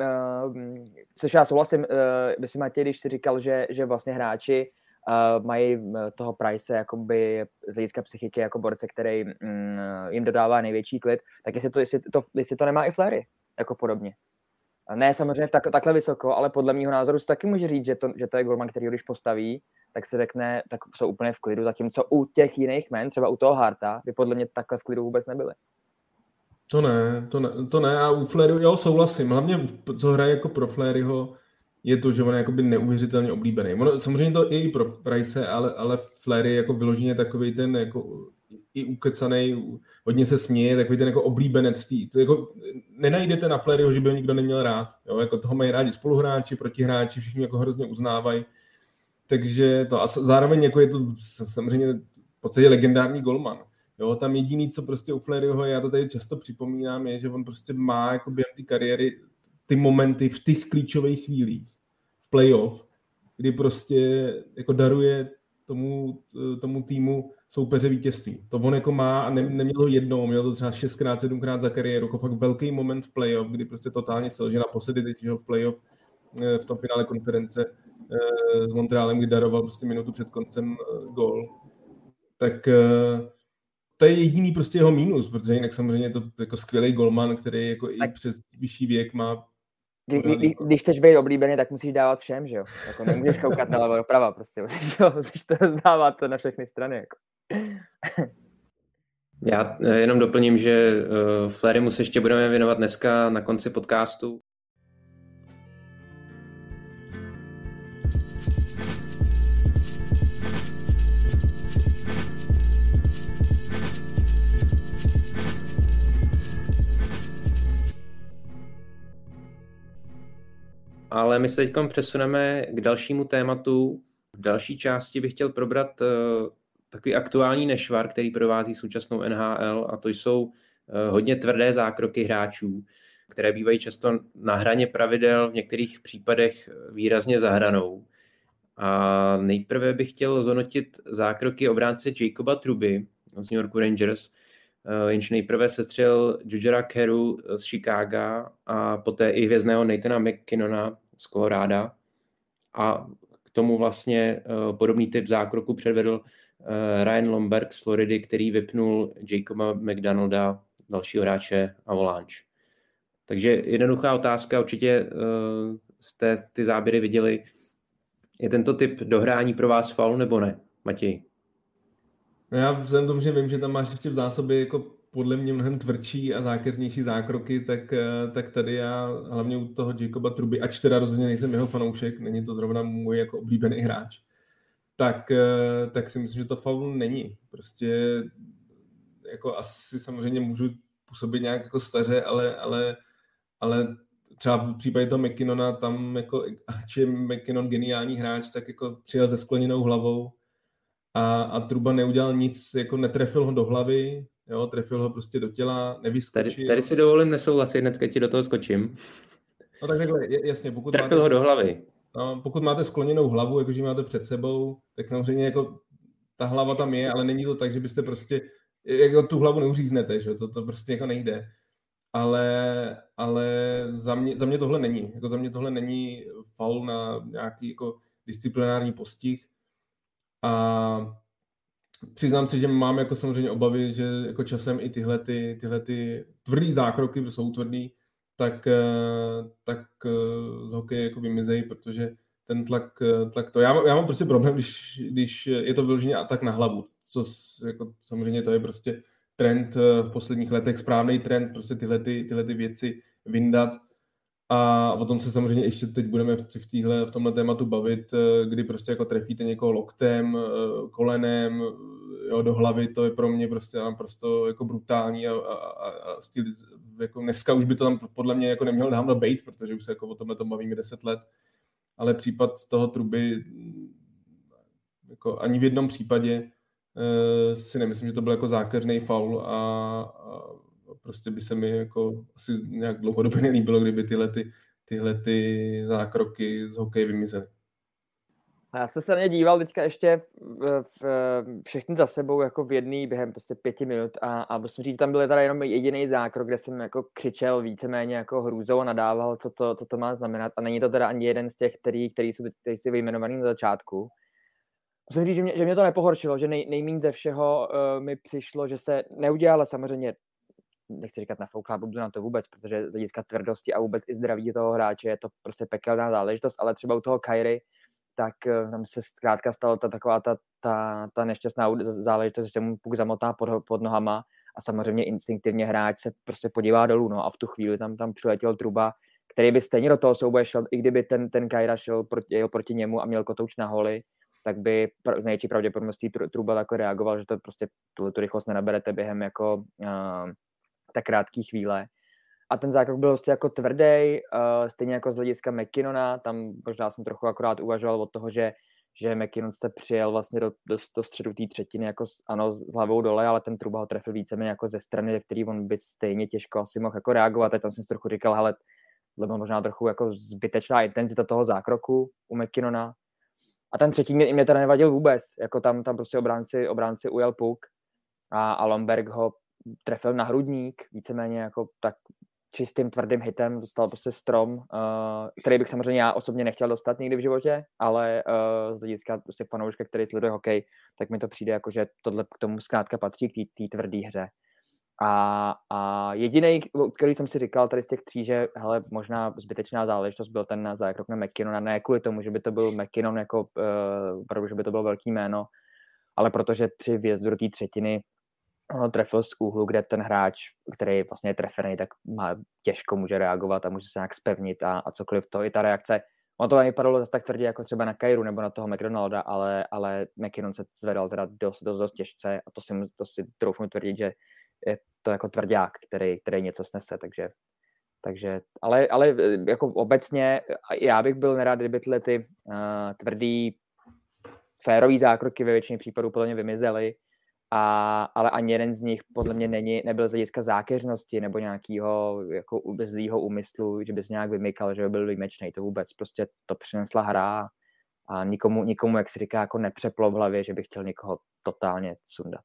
což já souhlasím, myslím, Matěj, když jsi říkal, že, že vlastně hráči mají toho Price jakoby z hlediska psychiky jako borce, který jim dodává největší klid, tak jestli to, jestli to, jestli to nemá i Fleury, jako podobně. Ne samozřejmě v tak, takhle vysoko, ale podle mýho názoru se taky může říct, že to, že to je golman, který když postaví, tak se řekne, tak jsou úplně v klidu, zatímco u těch jiných men, třeba u toho Harta, by podle mě takhle v klidu vůbec nebyly. To ne, to ne, to ne a u Fleury, jo, souhlasím, hlavně co hraje jako pro Fleuryho, je to, že on je jakoby neuvěřitelně oblíbený. Ono, samozřejmě to i pro Price, ale, ale Fleury jako vyloženě takový ten jako i ukecanej, hodně se směje, takový ten jako oblíbenec tý. To jako nenajdete na Fleuryho, že by ho nikdo neměl rád. Jo? Jako toho mají rádi spoluhráči, protihráči, všichni jako hrozně uznávají. Takže to a zároveň jako je to samozřejmě v podstatě legendární golman. Jo, tam jediný, co prostě u Fleuryho, já to tady často připomínám, je, že on prostě má jako během té kariéry ty momenty v těch klíčových chvílích, v playoff, kdy prostě jako daruje tomu, tomu týmu soupeře vítězství. To on jako má a ne, neměl ho jednou, měl to třeba šestkrát, sedmkrát za kariéru, jako fakt velký moment v playoff, kdy prostě totálně selže, naposledy teď ho v playoff v tom finále konference s Montrealem, kdy daroval prostě minutu před koncem gól. Tak to je jediný prostě jeho mínus, protože jinak samozřejmě je to jako skvělý golman, který jako i přes vyšší věk má. Kdy, kdy, když chceš být oblíbený, tak musíš dávat všem, že jo? Jako nemůžeš koukat na levo doprava, prostě musíš to, musíš to dávat to na všechny strany. Jako. Já jenom doplním, že uh, Fleurymu se ještě budeme věnovat dneska na konci podcastu. Ale my se teď přesuneme k dalšímu tématu. V další části bych chtěl probrat uh, takový aktuální nešvar, který provází současnou N H L, a to jsou uh, hodně tvrdé zákroky hráčů, které bývají často na hraně pravidel, v některých případech výrazně za hranou. A nejprve bych chtěl zhodnotit zákroky obránce Jacoba Trouby z New Yorku Rangers, Uh, jenž nejprve sestřel Jujhara Khairu z Chicaga a poté i hvězdného Nathana McKinnona z Colorada. A k tomu vlastně uh, podobný typ zákroku předvedl uh, Ryan Lomberg z Floridy, který vypnul Jacoba McDonalda, dalšího hráče Avalanche. Takže jednoduchá otázka, určitě uh, jste ty záběry viděli. Je tento typ dohrání pro vás faul, nebo ne, Matěj? No já vzhledem tomu, že vím, že tam máš ještě v zásobě jako podle mě mnohem tvrdší a zákeřnější zákroky, tak, tak tady já hlavně u toho Jacoba Trouby, ač teda rozhodně nejsem jeho fanoušek, není to zrovna můj jako oblíbený hráč, tak, tak si myslím, že to faul není. Prostě jako asi samozřejmě můžu působit nějak jako staře, ale, ale, ale třeba v případě toho McKinnona, tam jako, ač je McKinnon geniální hráč, tak jako přijel ze skleněnou hlavou. A, a Trouba neudělal nic, jako netrefil ho do hlavy, jo, trefil ho prostě do těla, nevyskočil. Tady, tady si dovolím nesouhlasit, hnedka ti do toho skočím. No tak takhle, jasně, pokud trefil máte... Trefil ho do hlavy. No, pokud máte skloněnou hlavu, jakože máte před sebou, tak samozřejmě jako ta hlava tam je, ale není to tak, že byste prostě, jako tu hlavu neuříznete, že to, to prostě jako nejde. Ale, ale za, mě, za mě tohle není, jako za mě tohle není faul na nějaký jako disciplinární postih. A přiznám si, že mám jako samozřejmě obavy, že jako časem i tyhle, ty, tyhle ty tvrdý zákroky, protože jsou tvrdý, tak, tak z hokeje jako vymizejí, protože ten tlak, tlak to... Já mám, já mám prostě problém, když, když je to vyloženě atak na hlavu, co jako samozřejmě to je prostě trend v posledních letech, správný trend, prostě tyhle, ty, tyhle ty věci vyndat. A o tom se samozřejmě ještě teď budeme v, týhle, v tomhle tématu bavit, kdy prostě jako trefíte někoho loktem, kolenem, jo, do hlavy, to je pro mě prostě naprosto jako brutální a, a, a styl, jako dneska už by to tam podle mě jako nemělo dávno bejt, protože už se jako o tomhle tom bavíme deset let, ale případ z toho Trouby jako ani v jednom případě e, si nemyslím, že to byl jako zákeřnej faul a, a prostě by se mi jako asi nějak dlouhodobě nelíbilo, kdyby tyhle, ty, tyhle ty zákroky z hokeje vymizely. A já jsem se na ně díval teďka ještě v, v, všechny za sebou jako v jedný během prostě pěti minut a, a musím říct, tam byl teda jenom jediný zákrok, kde jsem jako křičel víceméně jako hrůzou a nadával, co to, co to má znamenat, a není to teda ani jeden z těch, který, který jsou teď si vyjmenovaný na začátku. Musím říct, že mě, že mě to nepohoršilo, že nej, nejméně ze všeho uh, mi přišlo, že se neudělala samozřejmě, nechci říkat nafouklá bublu na to vůbec, protože z hlediska tvrdosti a vůbec i zdraví toho hráče je to prostě pekelná záležitost, ale třeba u toho Khairy, tak tam se zkrátka stala ta taková ta, ta, ta nešťastná záležitost, že se mu puk zamotá pod, pod nohama a samozřejmě instinktivně hráč se prostě podívá dolů, no a v tu chvíli tam, tam přiletěl Trouba, který by stejně do toho souboje šel, i kdyby ten, ten Khaira šel proti, jel proti němu a měl kotouč na holi, tak by z největší pravděpodobností Trouba takhle reagoval, že to prostě tu, tu rychlost nenaberete během jako uh, tak krátké chvíle. A ten zákrok byl prostě jako tvrdý, uh, stejně jako z hlediska McKinnona, tam možná jsem trochu akorát uvažoval od toho, že, že McKinnon se přijel vlastně do, do, do středu té třetiny, jako s, ano, s hlavou dole, ale ten Trouba ho trefil víceméně jako ze strany, ze který on by stejně těžko asi mohl jako reagovat, a tam jsem si trochu říkal, hele, možná trochu jako zbytečná intenzita toho zákroku u McKinnona, A ten třetí mě, mě teda nevadil vůbec. Jako tam, tam prostě obránci, obránci ujel puk a, a Lomberg ho trefil na hrudník, víceméně jako tak čistým tvrdým hitem, dostal prostě strom, uh, který bych samozřejmě já osobně nechtěl dostat nikdy v životě, ale uh, z hlediska prostě fanouška, který sleduje hokej, tak mi to přijde jako, že tohle k tomu zkrátka patří, k té tvrdé hře. A, a jediný, který jsem si říkal tady z těch tří, že hele, možná zbytečná záležitost, byl ten zákrok na McKinnona, ne kvůli tomu, že by to byl McKinnon, jako, uh, opravdu, že by to bylo velký jméno, ale protože při vjezdu do té třetiny ono trefil z úhlu, kde ten hráč, který vlastně je trefený, tak má, těžko může reagovat a může se nějak spevnit a, a cokoliv toho. I ta reakce, ono to nevypadalo zase tak tvrdě jako třeba na Khairu nebo na toho McDonalda, ale, ale McKinnon se zvedal teda dost, dost, dost těžce a to si, to si troufnu tvrdit, že je to jako tvrdák, který, který něco snese, takže, takže ale, ale jako obecně já bych byl nerad, kdyby tyhle ty uh, tvrdý férový zákroky ve většině případů podle mě vymizely. A, ale ani jeden z nich podle mě není, nebyl z hlediska zákeřnosti nebo nějakého jako zlýho úmyslu, že by se nějak vymykal, že by byl výjimečný, to vůbec. Prostě to přinesla hra a nikomu, nikomu jak se říká, jako nepřeplo v hlavě, že by chtěl někoho totálně sundat.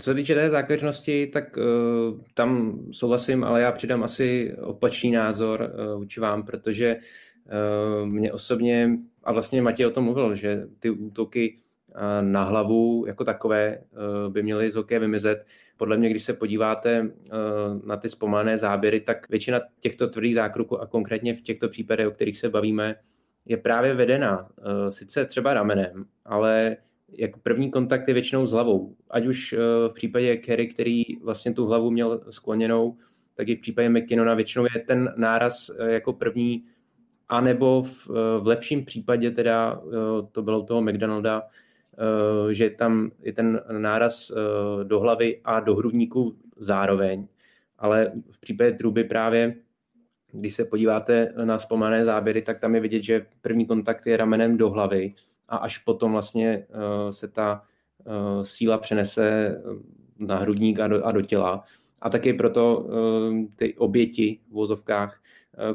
Co se týče té zákeřnosti, tak uh, tam souhlasím, ale já přidám asi opačný názor vůči uh, vám, protože uh, mě osobně, a vlastně Matěj o tom mluvil, že ty útoky na hlavu jako takové by měly z hokeje vymizet. Podle mě, když se podíváte na ty vzpomínané záběry, tak většina těchto tvrdých zákroků a konkrétně v těchto případech, o kterých se bavíme, je právě vedena sice třeba ramenem, ale jako první kontakt je většinou s hlavou. Ať už v případě Carey, který vlastně tu hlavu měl skloněnou, tak i v případě McKinnona většinou je ten náraz jako první, anebo v, v lepším případě teda to bylo toho McDonalda, že tam je ten náraz do hlavy a do hrudníku zároveň, ale v případě Trouby právě, když se podíváte na vzpomínané záběry, tak tam je vidět, že první kontakt je ramenem do hlavy a až potom vlastně se ta síla přenese na hrudník a do, a do těla. A taky proto ty oběti v vozovkách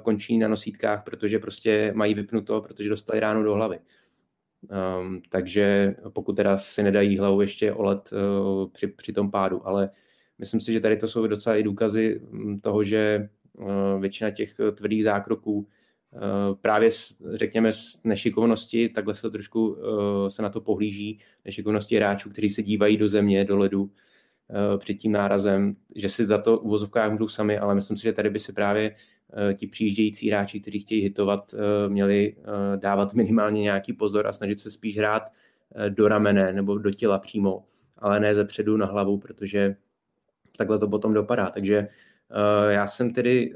končí na nosítkách, protože prostě mají vypnuto, protože dostali ránu do hlavy. Um, takže pokud teda si nedají hlavou ještě olet uh, při, při tom pádu, ale myslím si, že tady to jsou docela i důkazy toho, že uh, většina těch tvrdých zákroků uh, právě s, řekněme z nešikovnosti, takhle se to trošku uh, se na to pohlíží, nešikovnosti hráčů, kteří se dívají do země, do ledu uh, před tím nárazem, že si za to v vozovkách můžou sami, ale myslím si, že tady by si právě ti přijíždějící hráči, kteří chtějí hitovat, měli dávat minimálně nějaký pozor a snažit se spíš hrát do ramene nebo do těla přímo, ale ne ze předu na hlavu, protože takhle to potom dopadá. Takže já jsem tedy,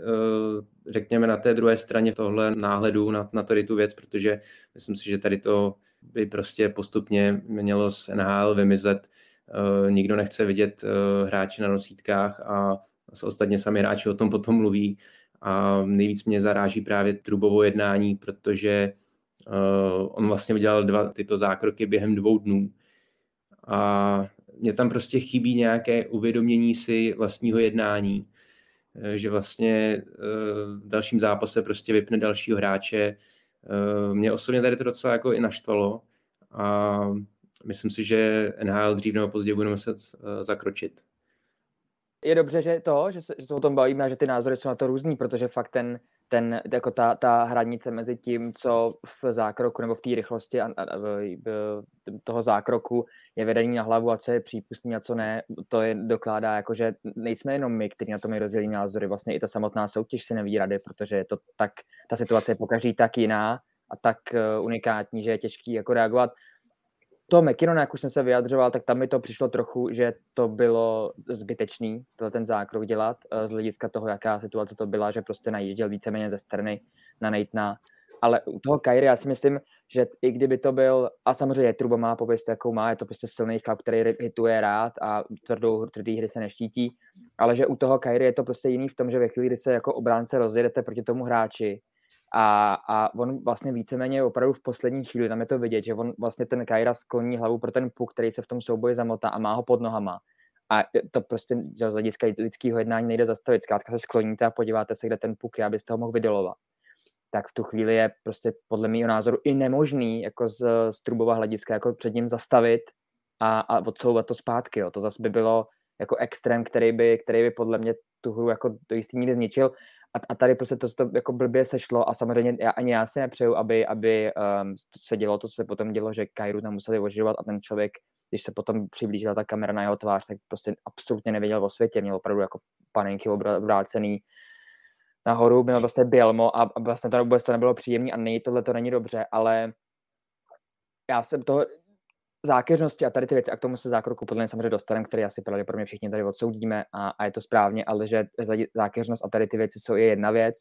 řekněme, na té druhé straně tohle náhledu na, na tady tu věc, protože myslím si, že tady to by prostě postupně mělo z N H L vymizet. Nikdo nechce vidět hráče na nosítkách a ostatně sami hráči o tom potom mluví. A nejvíc mě zaráží právě Troubovo jednání, protože uh, on vlastně udělal dva tyto zákroky během dvou dnů. A mě tam prostě chybí nějaké uvědomění si vlastního jednání, že vlastně uh, v dalším zápase prostě vypne dalšího hráče. Uh, mě osobně tady to docela jako i naštvalo a myslím si, že N H L dřív nebo později budeme muset uh, zakročit. Je dobře, že to, že se, že se o tom bavíme a že ty názory jsou na to různý, protože fakt ten, ten jako ta, ta hranice mezi tím, co v zákroku nebo v té rychlosti a, a, a, toho zákroku je vedení na hlavu a co je přípustný a co ne, to je dokládá, jako, že nejsme jenom my, kteří na to mají rozdílné názory, vlastně i ta samotná soutěž si neví rady, protože je to tak, ta situace je pokaždé tak jiná a tak unikátní, že je těžký jako reagovat. To McKinnona, jak už jsem se vyjadřoval, tak tam mi to přišlo trochu, že to bylo zbytečný, ten zákrok dělat, z hlediska toho, jaká situace to byla, že prostě najížděl víceméně ze strany na Nathana. Ale u toho Khairy já si myslím, že i kdyby to byl, a samozřejmě Trouba má pověst, jakou má, je to prostě silný chlap, který hituje rád a tvrdou, tvrdý hry se neštítí, ale že u toho Khairy je to prostě jiný v tom, že ve chvíli, kdy se jako obránce rozjedete proti tomu hráči, A, a on vlastně víceméně opravdu v poslední chvíli, tam je to vidět, že on vlastně ten Khaira skloní hlavu pro ten puk, který se v tom souboji zamotá a má ho pod nohama. A to prostě z hlediska lidského jednání nejde zastavit. Zkrátka se skloníte a podíváte se, kde ten puk je, abyste ho mohl vydolovat. tak v tu chvíli je prostě podle mého názoru i nemožný jako z, z Troubova hlediska jako před ním zastavit a, a odsouvat to zpátky. Jo. To zase by bylo jako extrém, který by, který by podle mě tu hru jako do jistý míry zničil. A, a tady prostě to, to jako blbě sešlo a samozřejmě já, ani já si nepřeju, aby, aby um, se dělo, to se potom dělo, že Khairu tam museli oživovat a ten člověk, když se potom přiblížila ta kamera na jeho tvář, tak prostě absolutně nevěděl o světě, měl opravdu jako panenky obrácený nahoru, měl prostě bělmo a, a vlastně to vůbec to nebylo příjemné a nej, tohle to není dobře, ale já jsem toho zákeřnosti a tady ty věci a k tomu se zákroku podle mě samozřejmě dostaneme, který asi pravděpodobně všichni tady odsoudíme a, a je to správně, ale že zákeřnost a tady ty věci jsou je jedna věc,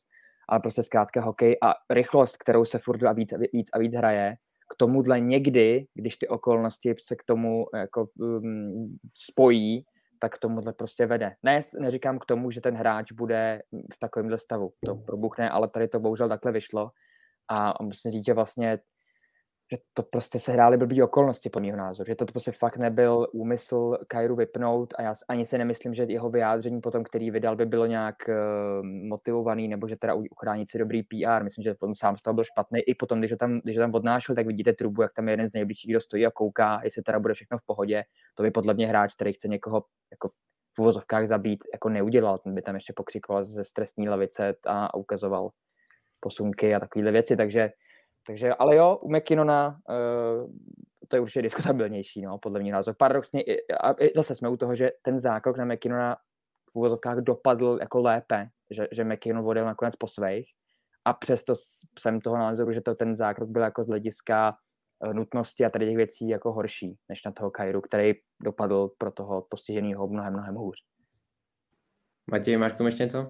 ale prostě zkrátka hokej a rychlost, kterou se furt a víc a víc a víc hraje, k tomuhle někdy, když ty okolnosti se k tomu jako um, spojí, tak k tomuhle prostě vede. Ne, neříkám k tomu, že ten hráč bude v takovémhle stavu, to probuchne, ale tady to bohužel takhle vyšlo a, a musím říct, že vlastně že to prostě se hrály blbý okolnosti po mýho názoru, že to prostě fakt nebyl úmysl Khairu vypnout a já ani si nemyslím, že jeho vyjádření potom, který vydal, by bylo nějak uh, motivovaný nebo že teda uchránit si dobrý P R. Myslím, že on sám z toho byl špatný. I potom, když ho tam, když ho tam odnášel, tak vidíte Troubu, jak tam je jeden z nejbližších, kdo stojí a kouká, jestli teda bude všechno v pohodě. To by podle mě hráč, který chce někoho jako v uvozovkách zabít, jako neudělal. Ten by tam ještě pokřikoval ze stresní lavice a, a ukazoval posunky a takovéhle věci, takže Takže, ale jo, u McKinnona uh, to je určitě diskutabilnější, no, podle mě názor. Paradoxně, a zase jsme u toho, že ten zákrok na McKinnona v úvozovkách dopadl jako lépe, že, že McKinnon odjel nakonec po svých a přesto jsem toho názoru, že to, ten zákrok byl jako z hlediska nutnosti a tady těch věcí jako horší, než na toho Khairu, který dopadl pro toho postiženého mnohem, mnohem hůř. Matěj, máš k tomu ještě něco?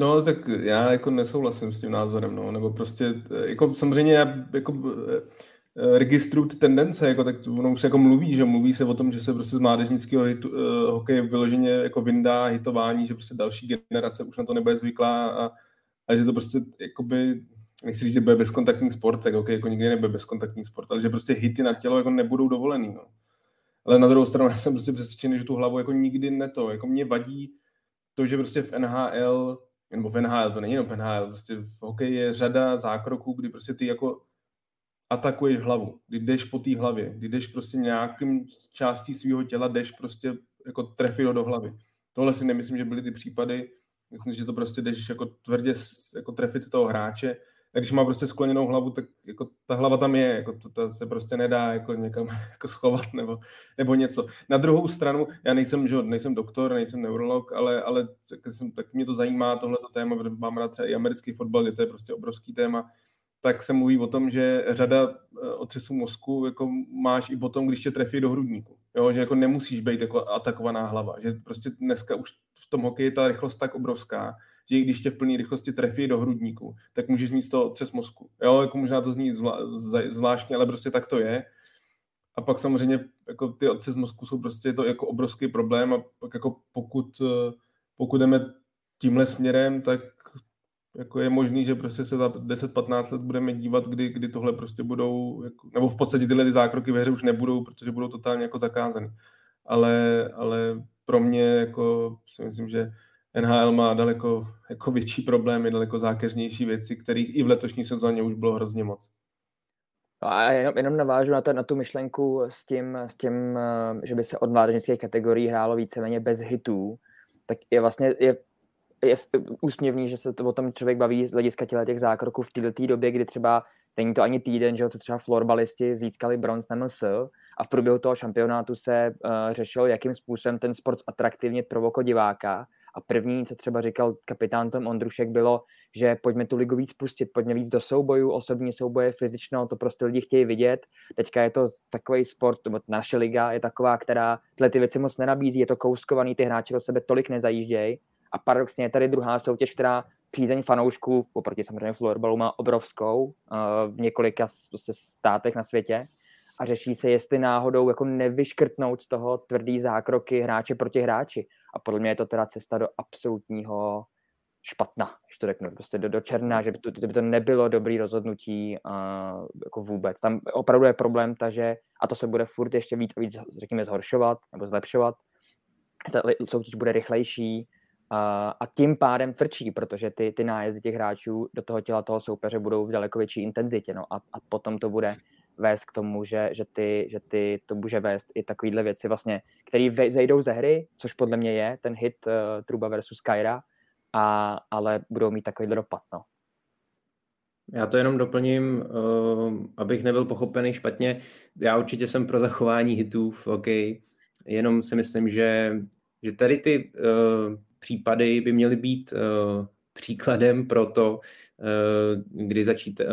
No, tak já jako nesouhlasím s tím názorem, no, nebo prostě, jako samozřejmě já jako registruju ty tendence, jako tak ono už jako mluví, že mluví se o tom, že se prostě z mládežnického hitu, uh, hokeje vyloženě jako vyndá hitování, že prostě další generace už na to nebude zvyklá a, a že to prostě, jakoby, nechci říct, že bude bezkontaktní sport, tak hokej jako nikdy nebude bezkontaktní sport, ale že prostě hity na tělo jako nebudou dovolený, no. Ale na druhou stranu já jsem prostě přesvědčený, že tu hlavu jako nikdy neto, jako mě vadí to, že prostě v N H L nebo v N H L, to není jenom v N H L, prostě v hokeji je řada zákroků, kdy prostě ty jako atakuješ hlavu, kdy jdeš po té hlavě, kdy jdeš prostě nějakým částí svého těla, jdeš prostě jako trefit ho do hlavy. Tohle si nemyslím, že byly ty případy, myslím, že to prostě jdeš jako tvrdě jako trefit toho hráče, a když má prostě skloněnou hlavu, tak jako ta hlava tam je, jako to, to se prostě nedá jako někam jako schovat nebo, nebo něco. Na druhou stranu, já nejsem, že, nejsem doktor, nejsem neurolog, ale, ale tak, jsem, tak mě to zajímá tohleto téma, protože mám rád třeba i americký fotbal, kde to je prostě obrovský téma, tak se mluví o tom, že řada otřesů mozku jako máš i potom, když tě trefí do hrudníku. Jo? Že jako nemusíš být jako atakovaná hlava, že prostě dneska už v tom hokeji je ta rychlost tak obrovská, že i když tě v plné rychlosti trefí do hrudníku, tak můžeš mít to otřes mozku. Jo, jako možná to zní zvla- zvláštně, ale prostě tak to je. A pak samozřejmě jako ty otřes mozku jsou prostě to jako obrovský problém a pak jako pokud, pokud jdeme tímhle směrem, tak jako je možný, že prostě se za deset patnáct let budeme dívat, kdy, kdy tohle prostě budou, jako, nebo v podstatě tyhle ty zákroky ve hře už nebudou, protože budou totálně jako zakázané. Ale, ale pro mě jako si myslím, že N H L má daleko jako větší problémy, daleko zákeřnější věci, kterých i v letošní sezóně už bylo hrozně moc. A jenom, jenom navážu na, to, na tu myšlenku s tím, s tím, že by se od mládežnických kategorií hrálo víceméně bez hitů, tak je vlastně je, je úsměvný, že se to, o tom člověk baví z hlediska těch zákroků v této době, kdy třeba není to ani týden, že to třeba florbalisti získali bronz na M S a v průběhu toho šampionátu se uh, řešilo, jakým způsobem ten sport zatraktivnit pro oko diváka. A první, co třeba říkal kapitán Tom Ondrušek, bylo, že pojďme tu ligu víc pustit, pojďme víc do soubojů, osobní souboje, fyzično, to prostě lidi chtějí vidět. Teďka je to takový sport, naše liga je taková, která tyhle ty věci moc nenabízí, je to kouskovaný, ty hráči do sebe tolik nezajíždějí. A paradoxně je tady druhá soutěž, která přízeň fanoušků, oproti samozřejmě florbalu, má obrovskou v několika prostě státech na světě. A řeší se, jestli náhodou jako nevyškrtnout z toho tvrdý zákroky hráče proti hráči. A podle mě je to teda cesta do absolutního špatna, když to řeknu, prostě do, do černá, že by to, to, by to nebylo dobré rozhodnutí uh, jako vůbec. Tam opravdu je problém, takže, a to se bude furt ještě víc a víc, řekněme, zhoršovat nebo zlepšovat. Ta soutěž bude rychlejší, A, a tím pádem tvrdší, protože ty, ty nájezdy těch hráčů do toho těla toho soupeře budou v daleko větší intenzitě. No, a, a potom to bude vést k tomu, že, že, ty, že ty to může vést i takovýhle věci, vlastně, které zejdou ze hry, což podle mě je ten hit uh, Trouba versus Khaira, a ale budou mít takovýhle dopad. No. Já to jenom doplním, uh, abych nebyl pochopený špatně. Já určitě jsem pro zachování hitů v hokeji, jenom si myslím, že, že tady ty uh, případy by měly být uh, příkladem pro to, uh, kdy začít uh,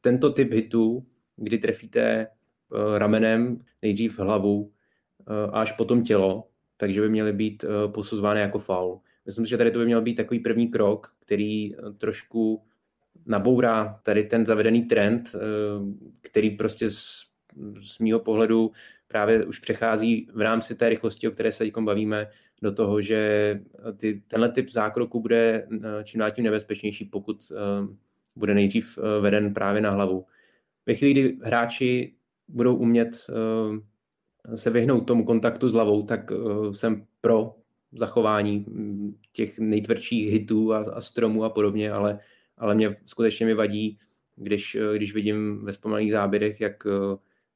tento typ hitů, kdy trefíte uh, ramenem, nejdřív hlavu uh, až potom tělo, takže by měly být uh, posuzovány jako faul. Myslím si, že tady to by měl být takový první krok, který uh, trošku nabourá tady ten zavedený trend, uh, který prostě z, z mýho pohledu právě už přechází v rámci té rychlosti, o které se teď bavíme, do toho, že ty, tenhle typ zákroku bude uh, čím dál tím nebezpečnější, pokud uh, bude nejdřív uh, veden právě na hlavu. Ve chvíli, kdy hráči budou umět uh, se vyhnout tomu kontaktu s hlavou, tak uh, jsem pro zachování těch nejtvrdších hitů a, a stromů a podobně, ale, ale mě skutečně mi vadí, když, když vidím ve zpomalených záběrech, jak,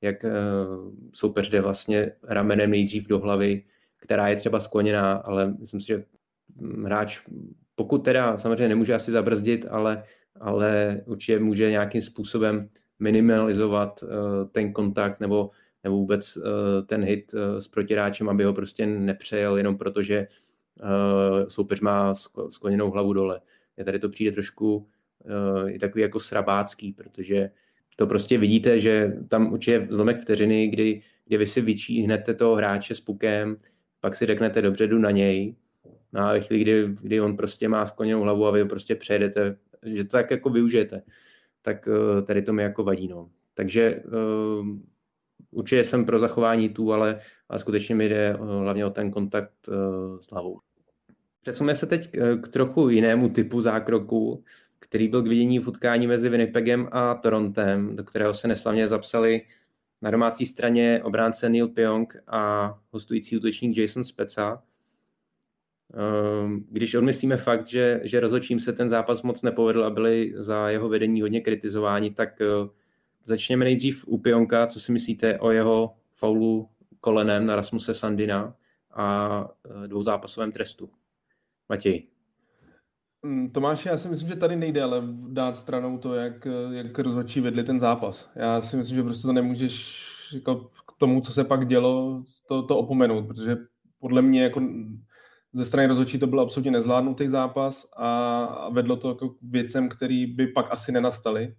jak uh, soupeř jde vlastně ramenem nejdřív do hlavy, která je třeba skloněná, ale myslím si, že hráč, pokud teda samozřejmě nemůže asi zabrzdit, ale, ale určitě může nějakým způsobem minimalizovat uh, ten kontakt nebo, nebo vůbec uh, ten hit uh, s protiráčem, aby ho prostě nepřejel jenom proto, že uh, soupeř má skl- skloněnou hlavu dole. A tady to přijde trošku uh, i takový jako srabácký, protože to prostě vidíte, že tam určitě zlomek vteřiny, kdy, kdy vy si vyčíhnete toho hráče s pukem, pak si řeknete dobře, jdu na něj, no a ve chvíli, kdy, kdy on prostě má skloněnou hlavu a vy ho prostě přejedete, že to tak jako využijete, tak tady to mi jako vadí. No. Takže uh, určitě jsem pro zachování tu, ale, ale skutečně mi jde uh, hlavně o ten kontakt uh, s hlavou. Přesuneme se teď k, k trochu jinému typu zákroku, který byl k vidění v utkání mezi Winnipegem a Torontem, do kterého se neslavně zapsali na domácí straně obránce Neil Pionk a hostující útočník Jason Spezza. Když odmyslíme fakt, že, že rozhodčím se ten zápas moc nepovedl a byli za jeho vedení hodně kritizováni, tak začněme nejdřív u Pionka. Co si myslíte o jeho faulu kolenem na Rasmuse Sandina a dvouzápasovém trestu? Matěj. Tomáši, já si myslím, že tady nejde ale dát stranou to, jak, jak rozhodčí vedli ten zápas. Já si myslím, že prostě to nemůžeš jako k tomu, co se pak dělo, to, to opomenout, protože podle mě jako ze strany rozhodčí to byl absolutně nezvládnutý zápas a vedlo to k věcem, které by pak asi nenastaly.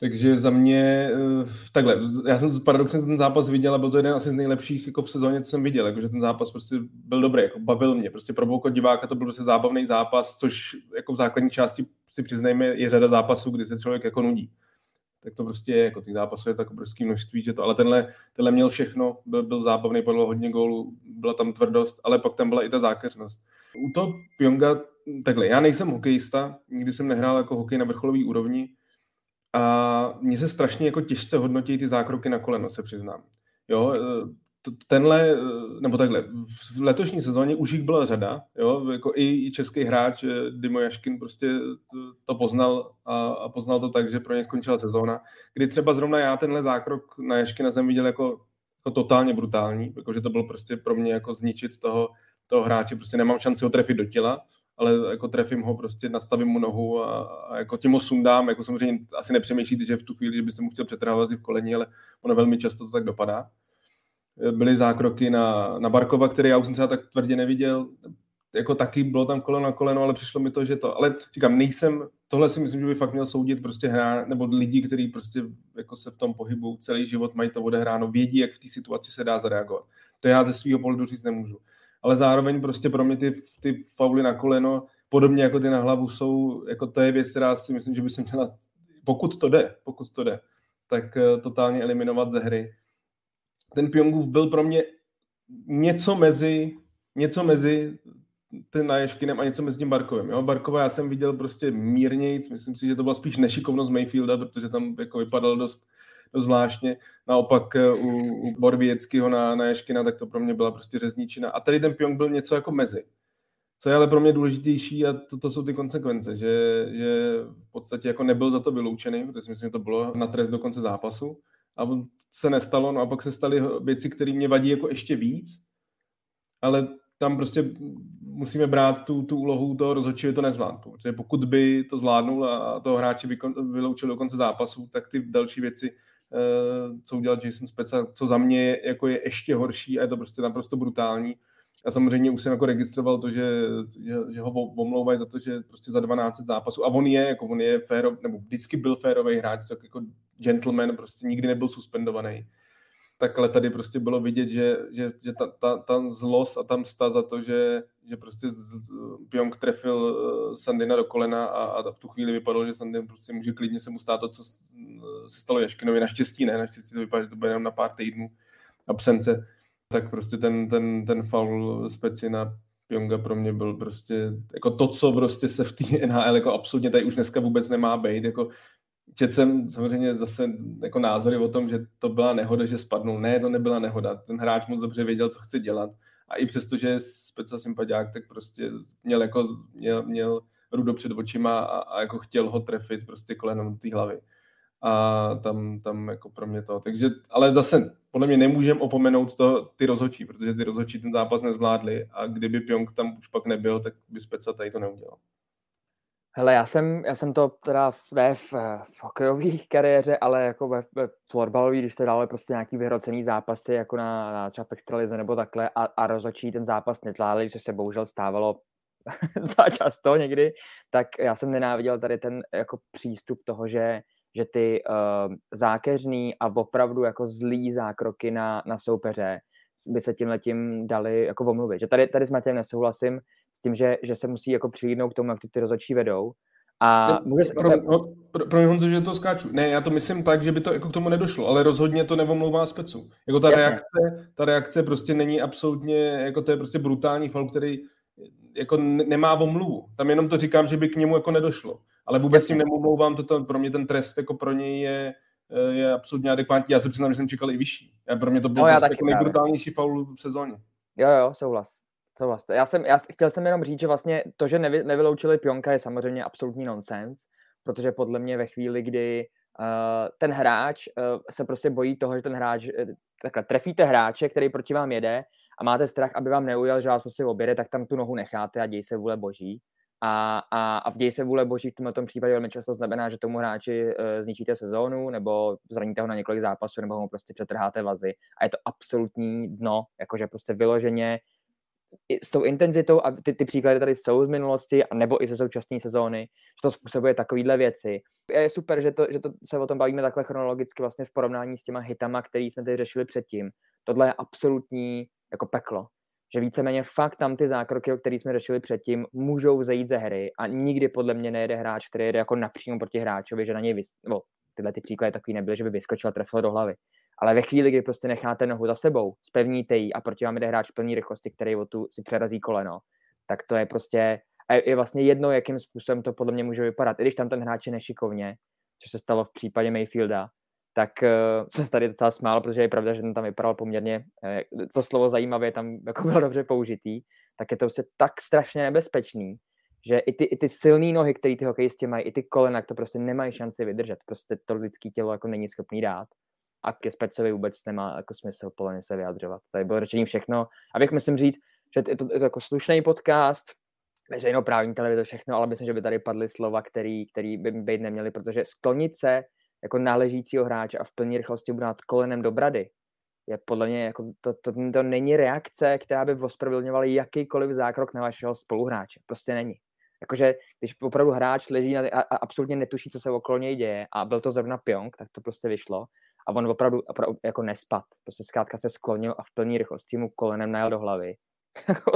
Takže za mě, takhle, já jsem paradoxně ten zápas viděl a byl to jeden asi z nejlepších jako v sezóně, co jsem viděl, jakože ten zápas prostě byl dobrý, jako bavil mě, prostě pro boho diváka to byl prostě zábavný zápas, což jako v základní části si přiznejme je řada zápasů, kdy se člověk jako nudí. Tak to prostě je, jako těch zápasů je tak obrovské množství, že to, ale tenhle, tenhle měl všechno, byl, byl zábavný, padlo hodně gólů, byla tam tvrdost, ale pak tam byla i ta zákeřnost. U toho Pionka, takhle, já nejsem hokejista, nikdy jsem nehrál jako hokej na vrcholový úrovni a mně se strašně jako těžce hodnotí ty zákroky na koleno, se přiznám. Jo, tenhle, nebo takhle, v letošní sezóně už jich byla řada, jo, jako i český hráč Dima Jaškin prostě to poznal a, a poznal to tak, že pro něj skončila sezóna, kdy třeba zrovna já tenhle zákrok na Jaškina jsem viděl jako, jako totálně brutální, jakože to bylo prostě pro mě jako zničit toho, toho hráče, prostě nemám šanci ho trefit do těla, ale jako trefím ho, prostě nastavím mu nohu a, a jako tím ho sundám, jako samozřejmě asi nepřemýšlíte, že v tu chvíli, že by se mu chtěl přetrhávat v koleni, ale ono velmi často to tak dopadá. Byly zákroky na, na Barkova, který já už jsem třeba tak tvrdě neviděl, jako taky bylo tam koleno na koleno, ale přišlo mi to, že to, ale říkám, nejsem, tohle si myslím, že by fakt měl soudit prostě hra, nebo lidi, kteří prostě jako se v tom pohybu celý život mají to odehráno, vědí, jak v té situaci se dá zareagovat. To já ze svého pohledu říct nemůžu. Ale zároveň prostě pro mě ty, ty fauly na koleno, podobně jako ty na hlavu jsou, jako to je věc, která si myslím, že by se měla, pokud to jde, pokud to jde, tak totálně eliminovat ze hry. Ten Pionkův byl pro mě něco mezi, něco mezi ten Naješkinem a něco mezi tím Barkovem. Jo? Barkova já jsem viděl prostě mírnějc, myslím si, že to byla spíš nešikovnost Mayfielda, protože tam jako vypadalo dost, dost zvláštně. Naopak u, u Borbieckého na Naješkina, tak to pro mě byla prostě řezničina. A tady ten Pionk byl něco jako mezi. Co je ale pro mě důležitější, a to, to jsou ty konsekvence, že, že v podstatě jako nebyl za to vyloučený, protože si myslím, že to bylo na trest do konce zápasu a se nestalo, no a pak se staly věci, které mě vadí jako ještě víc, ale tam prostě musíme brát tu, tu úlohu toho rozhodčího, to nezvládl, protože pokud by to zvládnul a toho hráče vyloučil do konce zápasu, tak ty další věci, co udělal Jason Spezza, co za mě je, jako je ještě horší a je to prostě naprosto brutální. Já samozřejmě už jsem jako registroval to, že, že, že ho omlouvají za to, že prostě za dvanáct zápasů. A on je, jako on je férový, nebo vždycky byl férový hráč, jako gentleman, prostě nikdy nebyl suspendovaný. Takhle tady prostě bylo vidět, že, že, že ta, ta, ta zlost a ta msta za to, že, že prostě Pionk trefil Sandina do kolena a, a v tu chvíli vypadalo, že Sandin prostě může klidně se mu stát to, co se stalo Jaškinovi. Naštěstí ne, naštěstí to vypadá, že to bude jenom na pár týdnů absence. Tak prostě ten, ten, ten faul Spezzy na Pionka pro mě byl prostě jako to, co prostě se v té N H L jako absolutně tady už dneska vůbec nemá být. Jako, četl jsem samozřejmě zase jako názory o tom, že to byla nehoda, že spadnul. Ne, to nebyla nehoda. Ten hráč moc dobře věděl, co chce dělat. A i přesto, že je Spezza sympatiák, tak prostě měl, jako, měl, měl rudo před očima a, a jako chtěl ho trefit prostě kolenem té hlavy. A tam, tam jako pro mě to. Takže, ale zase podle mě nemůžeme opomenout to, ty rozhodčí, protože ty rozhodčí ten zápas nezvládli a kdyby Pionk tam už pak nebyl, tak by Spezza tady to neudělal. Hele, já jsem, já jsem to teda ne v, v hokejové kariéře, ale jako ve, ve florbalové, když se dále prostě nějaký vyhrocený zápasy, jako na, na třeba extralize nebo takhle a, a rozhodčí ten zápas nezvládli, což se bohužel stávalo za často někdy, tak já jsem nenáviděl tady ten jako přístup toho, že že ty uh, zákeřný a opravdu jako zlý zákroky na, na soupeře by se tímhletím dali jako omluvit. Že tady, tady s Matějem nesouhlasím s tím, že, že se musí jako přilídnout k tomu, jak ty, ty rozhodčí vedou. A může... pro, pro, pro, pro mě, Honzo, že to skáču. Ne, já to myslím tak, že by to jako k tomu nedošlo, ale rozhodně to neomlouvá Spezzu. Jako ta reakce, ta reakce prostě není absolutně, jako to je prostě brutální faul, který jako nemá omluvu. Tam jenom to říkám, že by k němu jako nedošlo. Ale vůbec jim nemluvám, toto pro mě ten trest jako pro něj je, je absolutně adekvátní. Já se přiznám, že jsem čekal i vyšší. Já pro mě to byl no, prostě jako nejbrutálnější faul v sezóně. Jo, jo, souhlas. souhlas. Já jsem, já chtěl jsem jenom říct, že vlastně to, že nevy, nevyloučili Pionka, je samozřejmě absolutní nonsens, protože podle mě ve chvíli, kdy uh, ten hráč uh, se prostě bojí toho, že ten hráč, uh, takhle trefíte hráče, který proti vám jede a máte strach, aby vám neujel, že vás prostě objede, tak tam tu nohu necháte a děj se vůle boží. A, a, a v ději se vůle boží v tomhle tom případě velmi často znamená, že tomu hráči e, zničíte sezónu nebo zraníte ho na několik zápasů nebo ho prostě přetrháte vazy. A je to absolutní dno, jakože prostě vyloženě s tou intenzitou a ty, ty příklady tady jsou z minulosti nebo i ze současné sezóny, že to způsobuje takovýhle věci. Je super, že, to, že to se o tom bavíme takhle chronologicky vlastně v porovnání s těma hitama, který jsme tady řešili předtím. Tohle je absolutní jako peklo. Že víceméně fakt tam ty zákroky, o kterých jsme řešili předtím, můžou vzejít ze hry a nikdy podle mě nejede hráč, který jede jako napřímo proti hráčovi, že na něj vys... no, tyhle ty příklady takový nebyly, že by vyskočil a trefil do hlavy. Ale ve chvíli, kdy prostě necháte nohu za sebou, spevníte ji a proti vám jde hráč plný rychlosti, který o tu si přerazí koleno, tak to je prostě, a je vlastně jedno, jakým způsobem to podle mě může vypadat. I když tam ten hráč je nešikovně, což se stalo v případě Mayfielda, tak uh, jsem tady docela smál, protože je pravda, že ten tam vypadal poměrně, uh, to slovo zajímavé tam jako bylo dobře použitý, tak je to prostě tak strašně nebezpečný, že i ty, i ty silné nohy, které ty hokejisti mají, i ty kolena, to prostě nemají šanci vydržet, prostě to lidský tělo jako není schopný dát a ke Spezzovi vůbec nemá jako smysl poleně se vyjadřovat. Tady bylo řečení všechno a bych musím říct, že je to, je to jako slušný podcast, veřejnoprávní televize, všechno, ale myslím, že by tady padly slova, který, který by být neměly, protože sklonit se jako náležícího hráče a v plné rychlosti bude dát kolenem do brady. Je podle mě, jako to, to, to není reakce, která by ospravedlňovala jakýkoliv zákrok na vašeho spoluhráče. Prostě není. Jakože, když opravdu hráč leží a, a absolutně netuší, co se okolo něj děje a byl to zrovna Pionk, tak to prostě vyšlo a on opravdu, opravdu jako nespad. Prostě zkrátka se sklonil a v plné rychlosti mu kolenem najel do hlavy.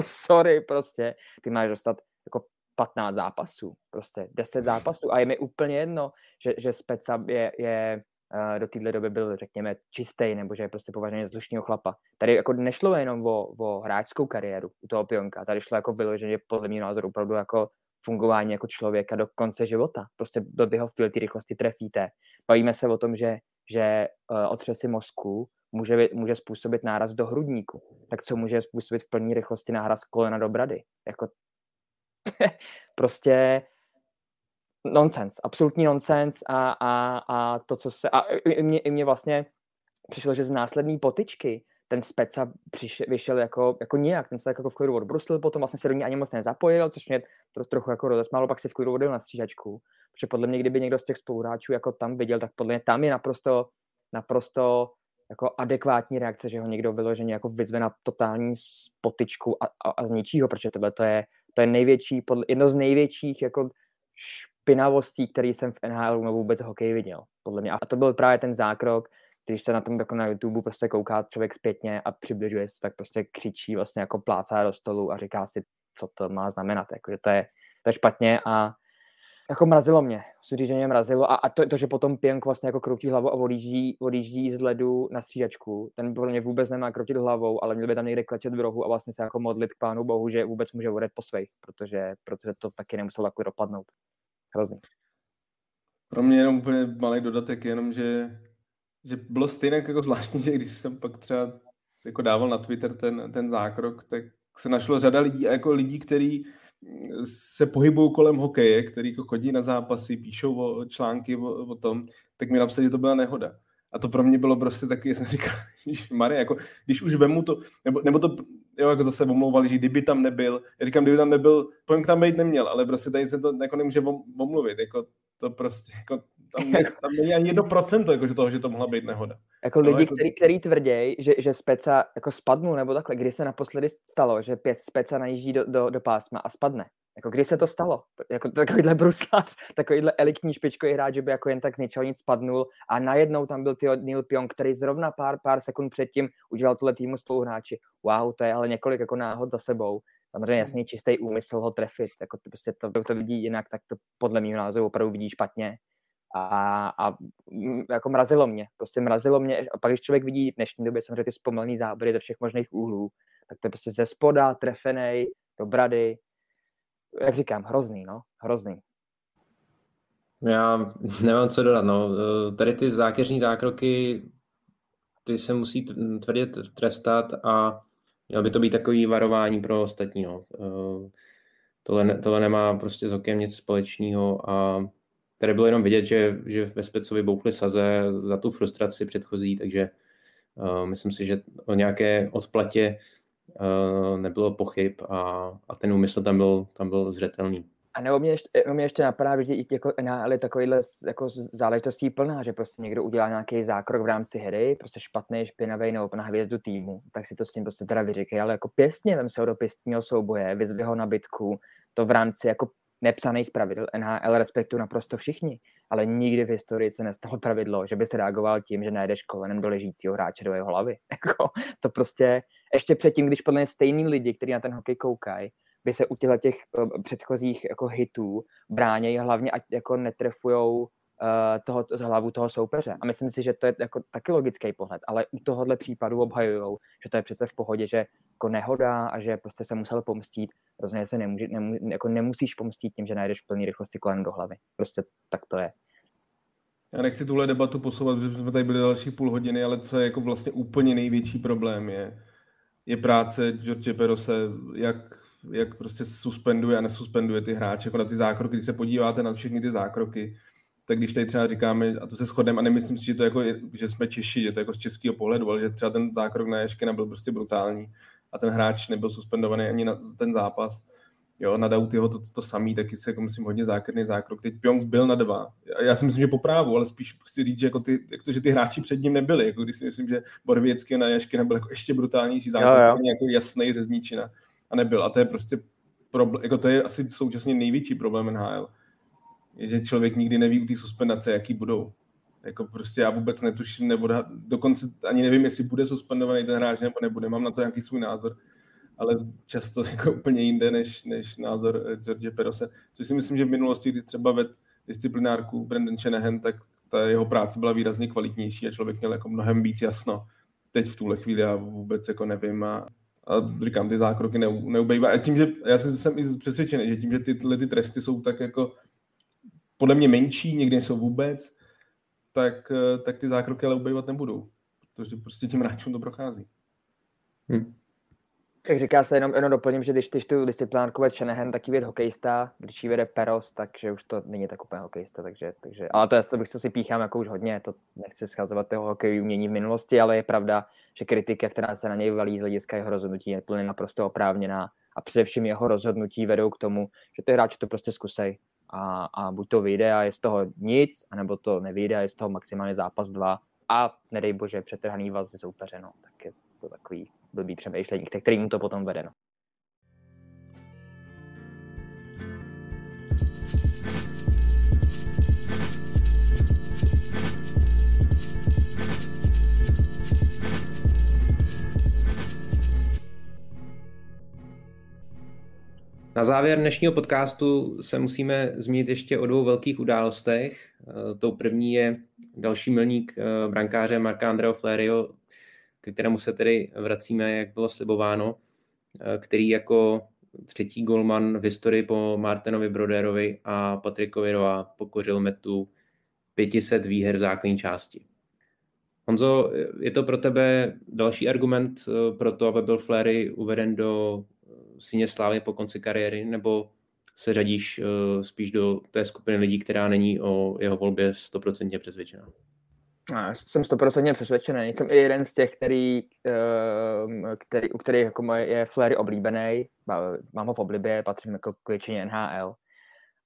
Sorry, prostě. Ty máš dostat jako patnáct zápasů, prostě deset zápasů a je mi úplně jedno, že, že Spezza je, je do téhle doby byl, řekněme, čistý, nebo že je prostě považený z slušného chlapa. Tady jako nešlo jenom o, o hráčskou kariéru u toho Pionka, tady šlo jako vyloženě podle mého názoru opravdu jako fungování jako člověka do konce života. Prostě do běho v téhle rychlosti trefíte. Bavíme se o tom, že, že otřesy mozku může, může způsobit náraz do hrudníku. Tak co může způsobit v plné rychlosti náraz kolena do brady? Jako prostě nonsens, absolutní nonsens a, a, a to, co se... A i mě, i mě vlastně přišlo, že z následné potyčky ten Spezza přišel, vyšel jako, jako nijak, ten se tak jako v klidu odbruslil, potom vlastně se do ní ani moc nezapojil, což mě tro, trochu jako rozesmálo, pak si v klidu odjel na střídačku, protože podle mě, kdyby někdo z těch spoluhráčů jako tam viděl, tak podle mě tam je naprosto, naprosto jako adekvátní reakce, že ho někdo vyloženě jako vyzve na totální potyčku a, a, a z ničího, protože tohle to je, to je největší, podle, jedno z největších jako špinavostí, který jsem v N H L nebo vůbec hokej viděl, podle mě. A to byl právě ten zákrok, když se na tom jako na YouTube prostě kouká člověk zpětně a přibližuje se, tak prostě křičí, vlastně jako plácá do stolu a říká si, co to má znamenat, jako, že to je, to je špatně a jako mrazilo mě, musím říct, že mě mrazilo a, a to, to, že potom Pionk vlastně jako kroutí hlavu a odjíždí, odjíždí z ledu na střídačku, ten pro mě vůbec nemá kroutit hlavou, ale měl by tam někde klečet v rohu a vlastně se jako modlit k Pánu Bohu, že vůbec může odjet po svých, protože, protože to taky nemuselo takhle dopadnout. Hrozný. Pro mě jenom úplně malý dodatek, jenom že že bylo stejně jako zvláštní, že když jsem pak třeba jako dával na Twitter ten, ten zákrok, tak se našlo řada lidí a jako lidí, kteří se pohybují kolem hokeje, kteří jako chodí na zápasy, píšou o, články o, o tom, tak mi napsali, že to byla nehoda. A to pro mě bylo prostě taky, jsem říkal, Marie, jako když už vemu to, nebo, nebo to, jo, jako zase omlouvali, že kdyby tam nebyl, já říkám, kdyby tam nebyl, Pionk tam být neměl, ale prostě tady se to jako nemůže omluvit, jako to prostě, jako tam, ne, tam není ani jedno procento, jakože toho, že to mohla být nehoda. Jako lidi, jako... který, který tvrdějí, že, že Spezza jako spadnou, nebo takhle, kdy se naposledy stalo, že pět Spezza najíždí do, do, do pásma a spadne. Jako kdy se to stalo? Jako takovýhle bruslař, takovýhle elitní špičkový hráč, že by jako jen tak z něčeho nic spadnul a najednou tam byl tyho Neil Pionk, který zrovna pár, pár sekund předtím udělal tuhle týmu spoluhráči. Wow, to je ale několik jako náhod za sebou. Samozřejmě jasný čistý úmysl ho trefit. Jako to, prostě to, to vidí jinak, tak to podle mého názoru opravdu vidí špatně. A, a jako mrazilo mě, prostě mrazilo mě. A pak, když člověk vidí v dnešní době samozřejmě ty zpomalený záběry do všech možných úhlů, tak to je prostě ze spoda, trefenej, do brady. Jak říkám, hrozný, no, hrozný. Já nemám co dodat, no. Tady ty zákeřní zákroky, ty se musí tvrdě trestat a mělo by to být takový varování pro ostatní, no. Tohle, tohle nemá prostě s hokejem nic společného a tady bylo jenom vidět, že, že ve Spezzovi bouchly saze za tu frustraci předchozí, takže uh, myslím si, že o nějaké odplatě uh, nebylo pochyb a, a ten úmysl tam byl, tam byl zřetelný. A nebo mě ještě, mě ještě napadá, že jako N H L je takovýhle jako záležitostí plná, že prostě někdo udělá nějaký zákrok v rámci hry, prostě špatný, špinavý nebo na hvězdu týmu, tak si to s tím prostě teda vyříkej, ale jako pěstně vem se ho do pěstního souboje, vyzvi ho na bitku, to v rámci jako nepsaných pravidel N H L respektují naprosto všichni, ale nikdy v historii se nestalo pravidlo, že by se reagoval tím, že najedeš kolenem do ležícího hráče do jeho hlavy. To prostě, ještě předtím, když podle mě stejný lidi, kteří na ten hokej koukají, by se u těch předchozích jako hitů bránějí hlavně, ať jako netrefujou uh, toho, hlavu toho soupeře. A myslím si, že to je jako taky logický pohled, ale u tohohle případu obhajujou, že to je přece v pohodě, že jako nehoda a že prostě se musel pomstít. Rozhodně se nemůže, nemů, jako nemusíš pomstit tím, že najdeš v plný rychlosti kolem do hlavy. Prostě tak to je. Já nechci tuhle debatu posouvat, protože jsme tady byli další půl hodiny, ale co je jako vlastně úplně největší problém je, je práce George Perose, jak, jak prostě suspenduje a nesuspenduje ty hráče, jako na ty zákroky. Když se podíváte na všechny ty zákroky, tak když tady třeba říkáme, a to se shodneme, a nemyslím si, že to jako, že jsme Češi, že to jako z českého pohledu, ale že třeba ten zákrok na Jaškina byl prostě brutální. A ten hráč nebyl suspendovaný ani na ten zápas. Jo, na Dautyho to, to, to samý, taky se jako myslím hodně zákerný zákrok. Teď Pionk byl na dva. Já si myslím, že po právu, ale spíš chci říct, že, jako ty, jak to, že ty hráči před ním nebyli. Jako když si myslím, že Borvěcky na Jaškina byl jako ještě brutálnější zákrok, nějaký jasný řezničina a nebyl. A to je prostě problém, jako to je asi současně největší problém N H L. Je, že člověk nikdy neví u té suspendace, jaký budou. Jako prostě já vůbec netuším, nebo dokonce ani nevím, jestli bude suspendovaný ten hráč nebo nebude, mám na to nějaký svůj názor, ale často jako úplně jinde než, než názor George Perose, což si myslím, že v minulosti, kdy třeba ved disciplinárku Brendan Shanahan, tak ta jeho práce byla výrazně kvalitnější a člověk měl jako mnohem víc jasno. Teď v tuhle chvíli já vůbec jako nevím a, a říkám, ty zákroky ne, neubejvá. A tím, že já jsem, jsem i přesvědčený, že tím, že tyhle ty tresty jsou tak jako podle mě menší, někdy jsou vůbec, Tak, tak ty zákroky ale ubejvat nebudou, protože prostě tím hráčům to prochází. Hmm. Jak říká se, jenom, jenom doplním, že když, když tu disciplínku vede Shanahan, tak ji vede hokejista, když ji vede Peros, takže už to není tak úplně hokejista, takže, takže ale to je, bych si píchám jako už hodně, to nechci schazovat toho hokejového umění v minulosti, ale je pravda, že kritika, která se na něj valí z hlediska jeho rozhodnutí, je plně naprosto oprávněná a především jeho rozhodnutí vedou k tomu, že ty hráči to prostě zkusej a, a buď to vyjde a je z toho nic, anebo to nevyjde a je z toho maximálně zápas dva a nedej bože přetrhaný vaz ze soupeře, no, tak je to takový blbý přemýšlení, který mu to potom vede. No. Na závěr dnešního podcastu se musíme zmínit ještě o dvou velkých událostech. Tou první je další milník brankáře Marc-Andrého Fleuryho, k kterému se tedy vracíme, jak bylo slibováno, který jako třetí golman v historii po Martinovi Broderovi a Patrikovi Roy pokořil metu pět set výher v základní části. Honzo, je to pro tebe další argument pro to, aby byl Fleury uveden do síně slávy po konci kariéry, nebo se řadíš spíš do té skupiny lidí, která není o jeho volbě sto procent přesvědčená? Já jsem sto procent přesvědčený. Jsem i jeden z těch, který, který, u kterých jako je Fleury oblíbený. Mám ho v oblibě, patřím jako k většině N H L.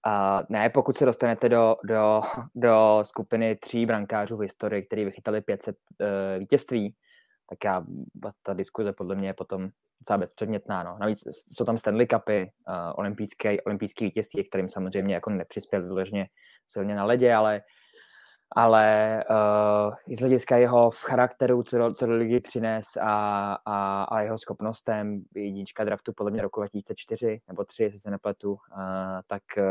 A ne, pokud se dostanete do, do, do skupiny tří brankářů v historii, kteří vychytali pět set uh, vítězství, tak já, ta diskuze podle mě je potom docela bezpředmětná. No. Navíc jsou tam Stanley Cupy, uh, olympijské, olympijské vítězství, kterým samozřejmě jako nepřispěl vyloženě silně na ledě, ale ale uh, i z hlediska jeho charakteru, co do, co do ligy přines a, a, a jeho schopnostem, jednička draftu podle mě roku dva tisíce čtyři nebo tři, jestli se nepletu, uh, tak uh,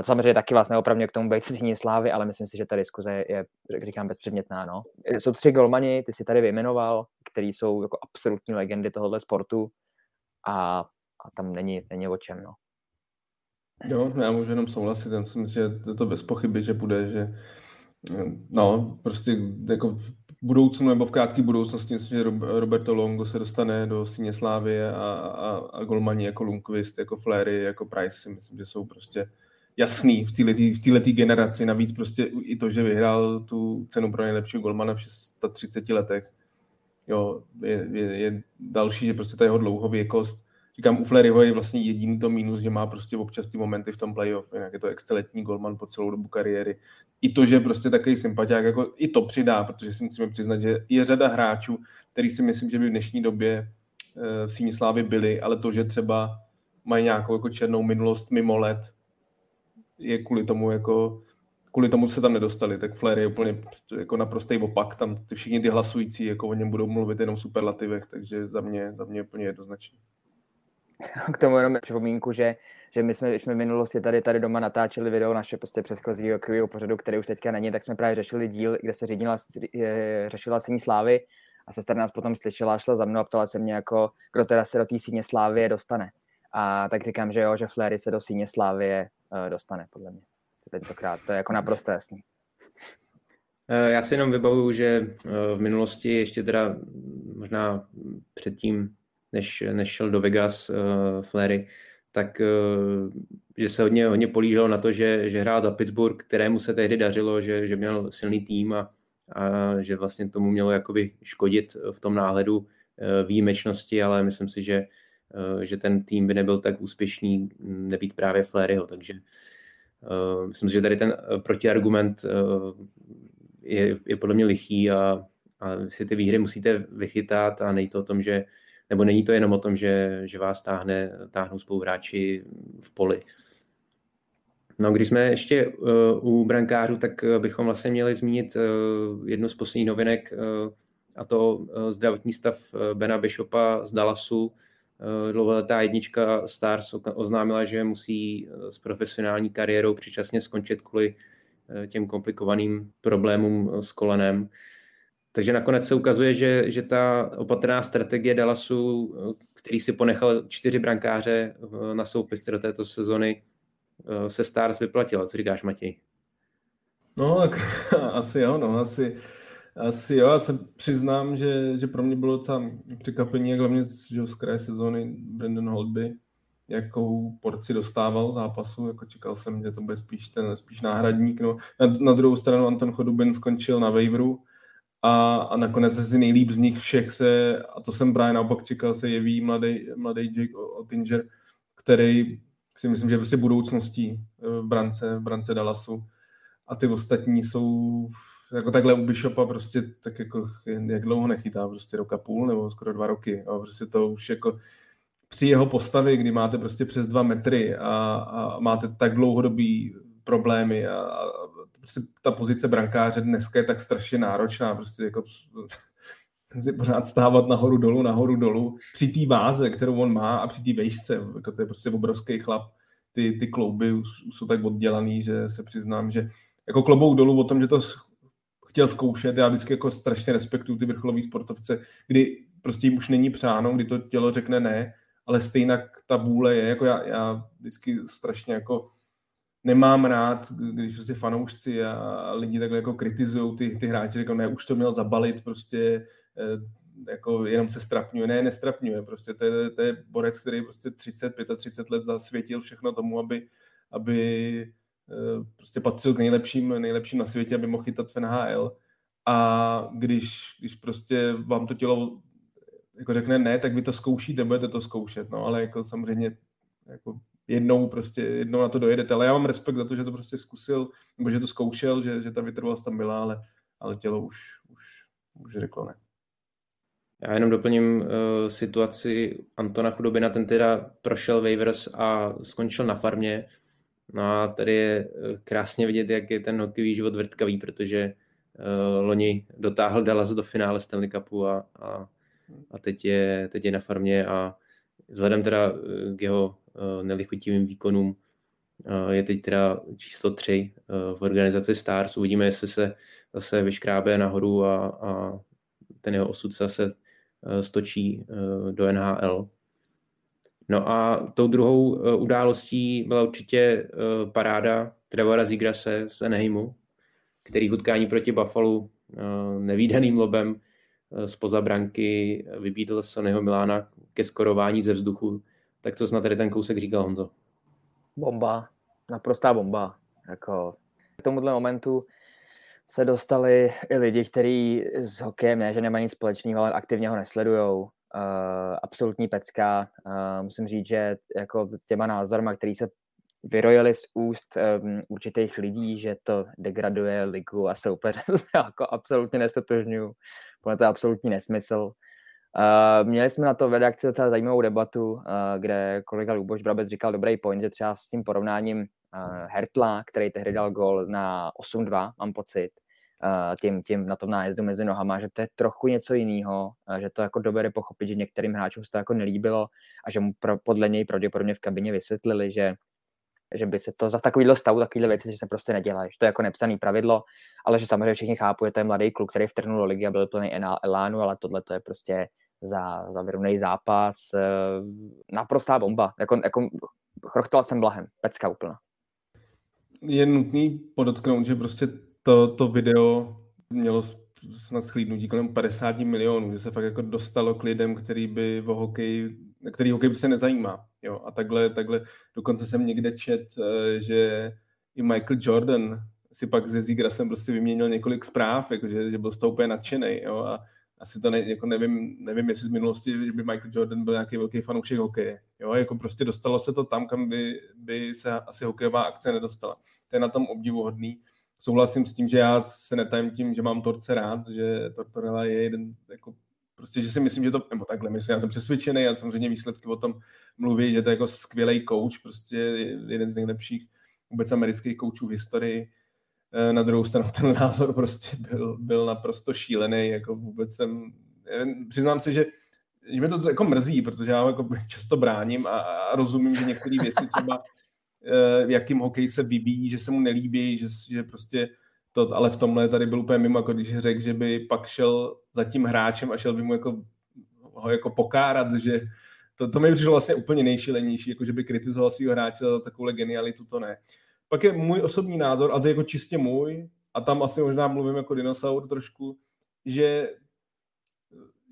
samozřejmě taky vás neopravňuje k tomu být v síni slávy, ale myslím si, že ta diskuze je, jak říkám, bezpředmětná. No. Jsou tři golmani, ty si tady vyjmenoval, který jsou jako absolutní legendy tohohle sportu a, a tam není, není o čem, no. Jo, já můžu jenom souhlasit, já si myslím, že je to bez pochyby, že bude, že no, prostě jako v budoucnu nebo v krátké budoucnosti, myslím, že Roberto Longo se dostane do síně slávy a, a, a golmani jako Lundqvist, jako Fleury, jako Price si myslím, že jsou prostě jasný v této generaci, navíc prostě i to, že vyhrál tu cenu pro nejlepšího golmana v třiceti šesti letech, jo, je, je, je další, že prostě ta jeho dlouhověkost. Říkám, u Fleuryho je vlastně jediný to mínus, že má prostě občas ty momenty v tom playoff, jinak je to excelentní golman po celou dobu kariéry. I to, že prostě takový sympatiák, jako i to přidá, protože si musíme přiznat, že je řada hráčů, který si myslím, že by v dnešní době v síni slávy byli, ale to, že třeba mají nějakou jako černou minulost mimo let, je kvůli tomu jako, kvůli tomu se tam nedostali, tak Fleury je úplně jako naprostej opak, tam ty, všichni ty hlasující jako o něm budou mluvit jenom v superlativech, takže za mě, za mě je úplně jednoznačný. K tomu jenom připomínku, že, že my jsme, když jsme v minulosti tady, tady doma natáčeli video naše prostě předchozího Q pořadu, který už teďka není, tak jsme právě řešili díl, kde se řídila, řešila síň slávy a sestra nás potom slyšela, šla za mnou a ptala se mě jako, kdo teda se do té síně slávy dostane. A tak říkám, že jo, že Fleury se do síně slávy dostane, podle mě. Tentokrát, to je jako naprosto jasný. Já si jenom vybavuju, že v minulosti ještě teda možná předtím, než, než šel do Vegas uh, Fleury, tak uh, že se hodně, hodně políželo na to, že, že hrál za Pittsburgh, kterému se tehdy dařilo, že, že měl silný tým a, a že vlastně tomu mělo jakoby škodit v tom náhledu uh, výjimečnosti, ale myslím si, že, uh, že ten tým by nebyl tak úspěšný nebýt právě Fleuryho, takže uh, myslím si, že tady ten protiargument uh, je, je podle mě lichý a, a si ty výhry musíte vychytat a nejde to o tom, že nebo není to jenom o tom, že, že vás táhne, táhnou spoluhráči v poli. No, když jsme ještě uh, u brankářů, tak bychom vlastně měli zmínit uh, jednu z posledních novinek, uh, a to uh, zdravotní stav Bena Bishopa z Dallasu. Uh, dlouholetá jednička Stars oznámila, že musí s profesionální kariérou předčasně skončit kvůli uh, těm komplikovaným problémům s kolenem. Takže nakonec se ukazuje, že, že ta opatrná strategie Dallasu, který si ponechal čtyři brankáře na soupisce do této sezony, se Stars vyplatila. Co říkáš, Matěj? No, tak, asi jo, no, asi Asi jo, já se přiznám, že, že pro mě bylo docela překvapení, hlavně z, z kraje sezóny Brandon Holtby, jakou porci dostával zápasu, jako čekal jsem, že to bude spíš ten spíš náhradník. No. Na, na druhou stranu Anton Chudobin skončil na waiveru a, a nakonec asi nejlíp z nich všech se, a to jsem právě naopak čekal, se jeví mladý, mladý Jake Ottinger, který si myslím, že je prostě budoucností v brance, v brance Dallasu. A ty ostatní jsou jako takhle u Bishopa prostě tak jako jak dlouho nechytá, prostě roka půl nebo skoro dva roky. A prostě to už jako při jeho postavě, kdy máte prostě přes dva metry a, a máte tak dlouhodobý problémy a, a prostě ta pozice brankáře dneska je tak strašně náročná, prostě jako si pořád stávat nahoru dolů, nahoru dolů, při té váze, kterou on má a při té vejšce, jako to je prostě obrovský chlap, ty, ty klouby jsou tak oddělaný, že se přiznám, že jako klobouk dolů o tom, že to chtěl zkoušet, já vždycky jako strašně respektuju ty vrcholový sportovce, kdy prostě jim už není přáno, kdy to tělo řekne ne, ale stejně ta vůle je, jako já, já vždycky strašně jako nemám rád, když prostě fanoušci a lidi takhle jako kritizují ty, ty hráči, říkám, ne, už to měl zabalit, prostě jako jenom se strapňuje, ne, nestrapňuje, prostě to je, to je borec, který prostě třicet, třicet pět let zasvětil všechno tomu, aby, aby prostě patřil k nejlepším, nejlepším na světě, aby mohl chytat v N H L a když, když prostě vám to tělo jako řekne ne, tak vy to zkoušíte, budete to zkoušet, no, ale jako samozřejmě jako jednou prostě, jednou na to dojedete, ale já mám respekt za to, že to prostě zkusil, nebo že to zkoušel, že, že ta vytrvalost tam byla, ale, ale tělo už, už, už řeklo ne. Já jenom doplním uh, situaci Antona Chudobina, ten teda prošel waivers a skončil na farmě, no a tady je krásně vidět, jak je ten hokejový život vrtkavý, protože uh, loni dotáhl Dallas do finále Stanley Cupu a, a A teď je, teď je na farmě a vzhledem teda k jeho nelichotivým výkonům je teď teda číslo tři v organizaci Stars. Uvidíme, jestli se zase vyškrábe nahoru a, a ten jeho osud se zase stočí do N H L. No a tou druhou událostí byla určitě paráda Trevora Zegrase z Anaheimu, který utkání proti Buffalo nevídaným lobem zpoza branky vybídl Sonnyho Milána ke skorování ze vzduchu. Tak co jsi na tady ten kousek říkal, Honzo? Bomba. Naprostá bomba. Jako k tomuhle momentu se dostali i lidi, kteří s hokejem ne, že nemají nic společného, ale aktivně ho nesledujou. Uh, absolutní pecka. Uh, musím říct, že jako těma názorma, který se vyrojili z úst um, určitých lidí, že to degraduje ligu a soupeře, jako absolutně nestotožňuju. Podle to je absolutní nesmysl. Uh, měli jsme na to v redakci docela zajímavou debatu, uh, kde kolega Luboš Brabec říkal dobrý point, že třeba s tím porovnáním uh, Hertla, který tehdy dal gól na osm dva, mám pocit, uh, tím, tím na tom nájezdu mezi nohama, že to je trochu něco jiného, uh, že to jako dobře pochopit, že některým hráčům se to jako nelíbilo a že mu pro, podle něj pravděpodobně v kabině vysvětlili, že že by se to za takovýhle stavu, takovýhle věci, že se prostě nedělají, že to je jako nepsané pravidlo, ale že samozřejmě všichni chápu, že to je mladý kluk, který vtrhnul do ligy a byl plný elánu, ale tohle to je prostě za, za vyrovnej zápas, naprostá bomba, jako, jako chrochtal jsem blahem, pecka úplná. Je nutný podotknout, že prostě to, to video mělo snad schlídnutí kolem padesát milionů, že se fakt jako dostalo k lidem, který by o hokeji, který hokej by se nezajímá. Jo, a takhle, takhle dokonce jsem někde čet, že i Michael Jordan si pak se Zegrasem prostě vyměnil několik zpráv, jakože, že byl z toho úplně nadšenej. Jo, a asi to ne, jako nevím, nevím, jestli z minulosti, že by Michael Jordan byl nějaký velký fanoušek hokeje. Jo, jako prostě dostalo se to tam, kam by, by se asi hokejová akce nedostala. To je na tom obdivuhodný. Souhlasím s tím, že já se netajím tím, že mám Torce rád, že Tortorella je jeden jako prostě, že si myslím, že to, nebo takhle myslím, já jsem přesvědčený a samozřejmě výsledky o tom mluví, že to je jako skvělej coach, prostě jeden z nejlepších vůbec amerických coachů v historii. Na druhou stranu ten názor prostě byl, byl naprosto šílený, jako vůbec jsem, přiznám se, že, že mě to jako mrzí, protože já jako často bráním a, a rozumím, že některé věci třeba, v jakým hokej se vybíjí, že se mu nelíbí, že, že prostě to, ale v tomhle tady byl úplně mimo, jako když řekl, že by pak šel za tím hráčem a šel by mu jako, ho jako pokárat, že to, to mi přišlo vlastně úplně nejšilenější, jako že by kritizoval svýho hráče za takovou genialitu, to ne. Pak je můj osobní názor, a to je jako čistě můj, a tam asi možná mluvím jako dinosaur trošku, že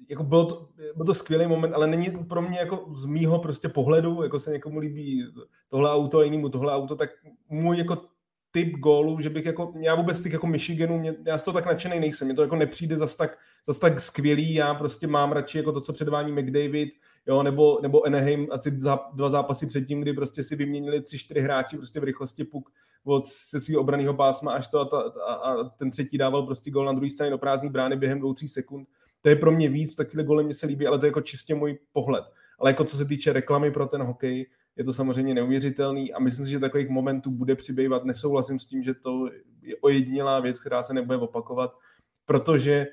jako bylo to, byl to skvělý moment, ale není pro mě jako z mýho prostě pohledu, jako se někomu líbí tohle auto a jinému tohle auto, tak můj jako typ gólu, že bych jako, já vůbec těch jako Michiganů, mě, já z toho tak nadšenej nejsem, mě to jako nepřijde zas tak, zas tak skvělý, já prostě mám radši jako to, co předvání McDavid, jo, nebo, nebo Anaheim asi dva zápasy předtím, kdy prostě si vyměnili tři, čtyři hráči prostě v rychlosti puk od, se svýho obranného pásma až to a, ta, a, a ten třetí dával prostě gól na druhé straně do prázdné brány během dvou, tří sekund. To je pro mě víc, takové góly mě se líbí, ale to je jako čistě můj pohled. Ale jako co se týče reklamy pro ten hokej, je to samozřejmě neuvěřitelný a myslím si, že takových momentů bude přibývat. Nesouhlasím s tím, že to je ojedinělá věc, která se nebude opakovat, protože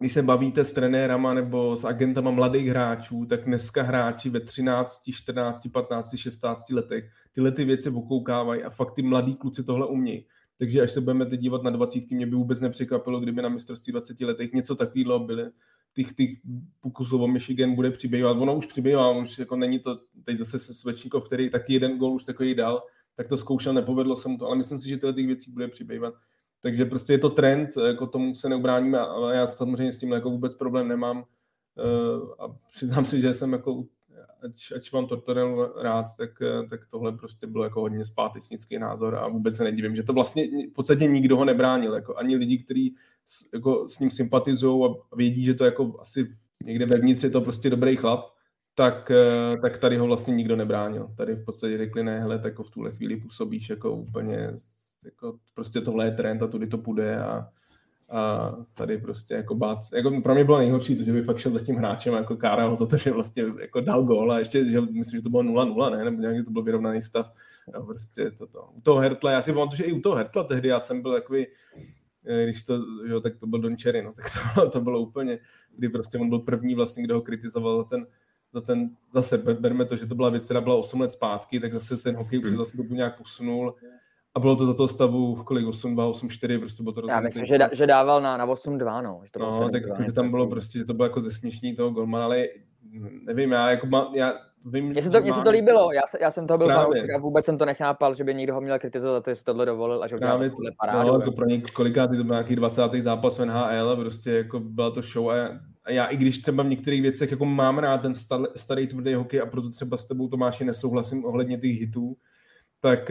když se bavíte s trenérama nebo s agentama mladých hráčů, tak dneska hráči ve třinácti, čtrnácti, patnácti, šestnácti letech tyhle ty věci okoukávají a fakt ty mladí kluci tohle umějí. Takže až se budeme teď dívat na dvacítky, mě by vůbec nepřekvapilo, kdyby na mistrovství dvaceti letech něco takového byly. Těch, těch pokusů o Michigan bude přibývat. Ono už přibývá, už jako není to teď zase Svečníkov, který taky jeden gól už takový dal, tak to zkoušel, nepovedlo se mu to, ale myslím si, že tyhle těch věcí bude přibývat. Takže prostě je to trend, jako tomu se neubráníme a já samozřejmě s tím jako vůbec problém nemám. A přiznám si, že jsem jako, ač, ač mám Tortorellu rád, tak, tak tohle prostě byl jako hodně zpátečnický názor a vůbec se nedivím, že to vlastně v podstatě nikdo ho nebránil, jako ani lidi, kteří s, jako s ním sympatizují a vědí, že to jako asi někde vevnitř je to prostě dobrý chlap, tak, tak tady ho vlastně nikdo nebránil. Tady v podstatě řekli, ne, hele, tak jako v tuhle chvíli působíš jako úplně, jako prostě tohle je trend a tudy to půjde a a tady prostě jako bát, jako pro mě bylo nejhorší to, že by fakt šel za tím hráčem a jako káral za to, že vlastně jako dal gól a ještě, že myslím, že to bylo nula nula, ne, nebo nějak, že to byl vyrovnaný stav, no, prostě toto. U toho Hertla, já si pamatuju, že i u toho Hertla tehdy já jsem byl takový, když to, jo, tak to byl Don Cherry, no, tak to bylo, to bylo úplně, kdy prostě on byl první vlastně, kdo ho kritizoval za ten, za ten, zase berme to, že to byla věc, která byla osm let zpátky, tak zase ten hokej už se za tu dobu nějak posunul. A bylo to za toho stavu kolik osm dva, osm čtyři, prostě bylo to rozhodně. Já myslím, že, da, že dával na, na osm dva, no. Že to no, bylo tak že tam bylo prostě, že to bylo jako zesměšní toho golmana, ale nevím, já jako má, já vím... Mně se to, to líbilo, já, já jsem toho byl fanoušek a vůbec jsem to nechápal, že by někdo ho měl kritizovat za to, jestli tohle dovolil a že udělal tohle parádu. No, jako pro několikáty to byl nějaký dvacátý zápas v N H L, prostě jako byla to show a já, a já i když třeba v některých věcech jako mám rád ten starý, starý tvrdý hokej a proto třeba s tebou, Tomáši, nesouhlasím ohledně těch hitů, tak,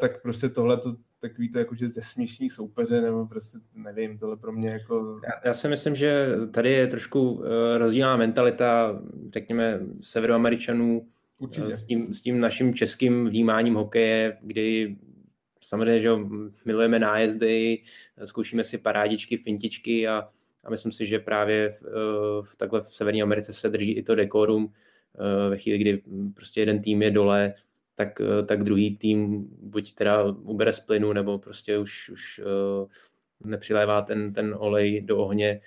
tak prostě tohle to takový to jakože zesměšní soupeře nebo prostě nevím, tohle pro mě jako... Já, já si myslím, že tady je trošku uh, rozdílná mentalita, řekněme, Severoameričanů uh, s, tím, s tím naším českým vnímáním hokeje, kdy samozřejmě, že milujeme nájezdy, zkoušíme si parádičky, fintičky a, a myslím si, že právě v, v takhle v Severní Americe se drží i to dekorum uh, ve chvíli, kdy prostě jeden tým je dole, Tak, tak druhý tým buď teda ubere z plynu, nebo prostě už, už uh, nepřilévá ten, ten olej do ohně,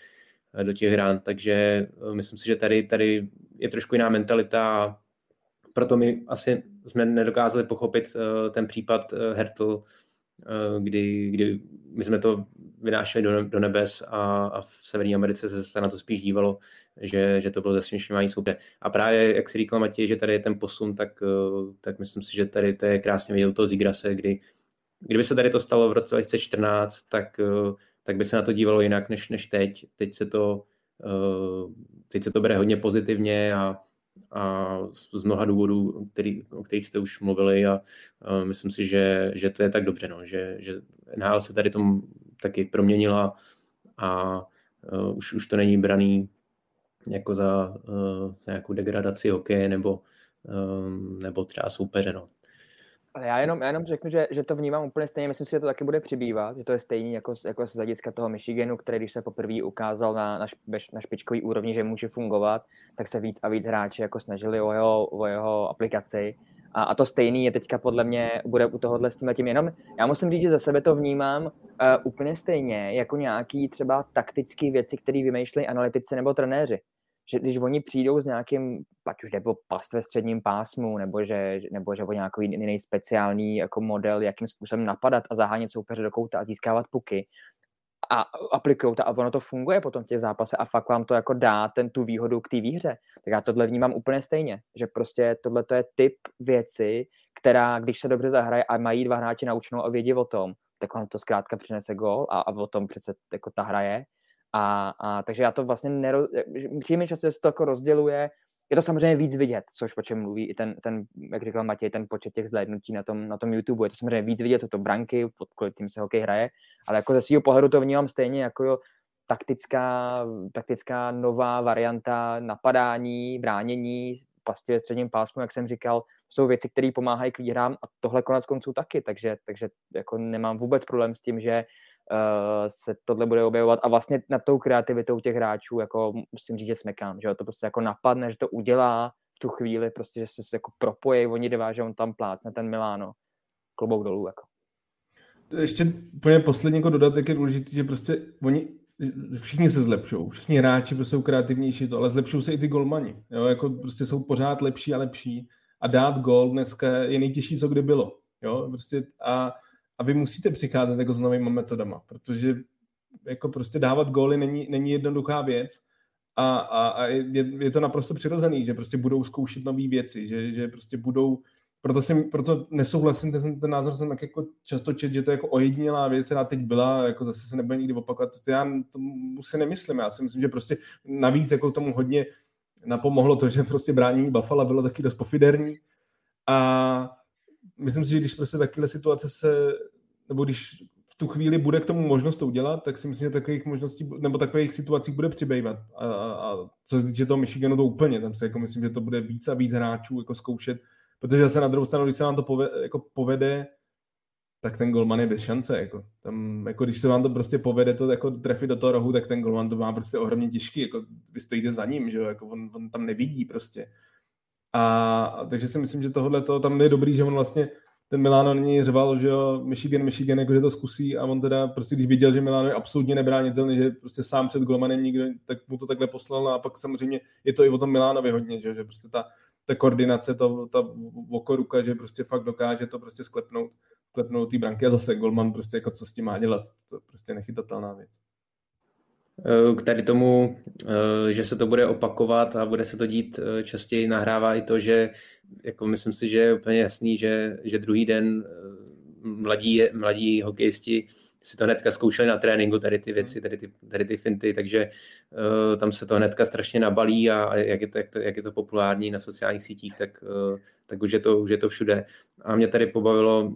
do těch rán. Takže uh, myslím si, že tady, tady je trošku jiná mentalita a proto my asi jsme nedokázali pochopit uh, ten případ uh, Hertl, uh, kdy, kdy my jsme to vynášeli do, do nebes a, a v Severní Americe se, se na to spíš dívalo, že, že to bylo zesměšňování soupeře. A právě, jak si říkal Matěj, že tady je ten posun, tak, tak myslím si, že tady to je krásně vidět u toho Zegrase, kdy kdyby se tady to stalo v roce dva tisíce čtrnáct, tak, tak by se na to dívalo jinak než, než teď. Teď se to, teď se to bere hodně pozitivně a, a z mnoha důvodů, který, o kterých jste už mluvili a, a myslím si, že, že to je tak dobře, no, že, že N H L se tady tomu taky proměnila a uh, už, už to není braný jako za, uh, za nějakou degradaci hokeje nebo, um, nebo třeba soupeře. No. Ale já jenom, já jenom řeknu, že, že to vnímám úplně stejně, myslím si, že to taky bude přibývat, že to je stejný jako, jako z hlediska toho Michiganu, který když se poprvé ukázal na, na, špeš, na špičkový úrovni, že může fungovat, tak se víc a víc hráči jako snažili o jeho, o jeho aplikaci. A, a to stejný je teďka podle mě, bude u tohohle s tímhletím jenom. Já musím říct, že za sebe to vnímám uh, úplně stejně jako nějaký třeba taktický věci, které vymýšlejí analytici nebo trenéři. Že když oni přijdou s nějakým, ať už nebo past ve středním pásmu, nebo že, nebo že o nějaký jiný speciální jako model, jakým způsobem napadat a zahánět soupeře do kouta a získávat puky a aplikují to a ono to funguje potom v těch zápasech a fakt vám to jako dá ten, tu výhodu k té výhře. Tak já tohle vnímám úplně stejně, že prostě tohle to je typ věci, která, když se dobře zahraje a mají dva hráči naučenou a vědí o tom, tak on to zkrátka přinese gól a, a o tom přece jako ta hra je. A, a takže já to vlastně nero, příjemně často se to jako rozděluje. Je to samozřejmě víc vidět, což o čem mluví i ten, ten jak říkal Matěj, ten počet těch zhlédnutí na tom, na tom YouTube. Je to samozřejmě víc vidět, co to branky, pod tím se hokej hraje, ale jako ze svého pohledu to vnímám stejně jako jo, taktická, taktická nová varianta napadání, bránění, pasti ve středním pásmu, jak jsem říkal, jsou věci, které pomáhají k výhrám a tohle konec konců taky, takže, takže jako nemám vůbec problém s tím, že uh, se tohle bude objevovat a vlastně nad tou kreativitou těch hráčů jako musím říct, že smekám, že to prostě jako napadne, že to udělá v tu chvíli, prostě, že se, se jako propojí, oni jde váží, on tam plácne ten Milano, klobouk dolů. Jako. Ještě úplně poslední dodat, jak je důležitý, že prostě oni všichni se zlepšou, všichni hráči jsou kreativnější, to, ale zlepšou se i ty golmani, jo? Jako prostě jsou pořád lepší a lepší a dát gol dneska je nejtěžší, co kdy bylo, jo? Prostě a, a vy musíte přicházet jako s novýma metodama, protože jako prostě dávat góly není, není jednoduchá věc a, a, a je, je to naprosto přirozený, že prostě budou zkoušet nové věci, že, že prostě budou, proto, jsem, proto nesouhlasím, ten, ten názor jsem tak jako často čet, že to je jako ojedinělá věc, která teď byla, jako zase se nebude nikdy opakovat, já tomu si nemyslím, já si myslím, že prostě navíc jako tomu hodně napomohlo to, že prostě bránění Buffalo bylo taky dost pofiderní a myslím si, že když prostě takové situace se, nebo když v tu chvíli bude k tomu možnost to udělat, tak si myslím, že takových možností, nebo takových situací bude přibývat a, a, a co se týče toho Michiganu to úplně, tam se jako myslím, že to bude víc a víc hráčů jako zkoušet, protože zase na druhou stranu, když se vám to povede, jako povede tak ten golman je bez šance, jako. Tam, jako když se vám to prostě povede, to jako trefit do toho rohu, tak ten golman to má prostě ohromně těžký, jako vy stojíte za ním, že jo, jako on, on tam nevidí prostě. A, a takže si myslím, že tohle to tam je dobrý, že on vlastně, ten Milano není řval, že jo, Michigan, Michigan, jakože to zkusí a on teda prostě, když viděl, že Milano je absolutně nebránitelný, že prostě sám před golmanem nikdo, tak mu to takhle poslal a pak samozřejmě je to i o tom Milanovi hodně, že, že prostě ta, ta koordinace, to, ta okoruka, že prostě fakt dokáže to prostě sklepnout. klepnou té branky a zase golman prostě jako co s tím má dělat, to je prostě nechytatelná věc. K tady tomu, že se to bude opakovat a bude se to dít častěji, nahrává i to, že jako myslím si, že je úplně jasný, že, že druhý den mladí, mladí hokejisti si to hnedka zkoušeli na tréninku, tady ty věci, tady ty, tady ty finty, takže uh, tam se to hnedka strašně nabalí a, a jak, je to, jak, to, jak je to populární na sociálních sítích, tak, uh, tak už, je to, už je to všude. A mě tady pobavilo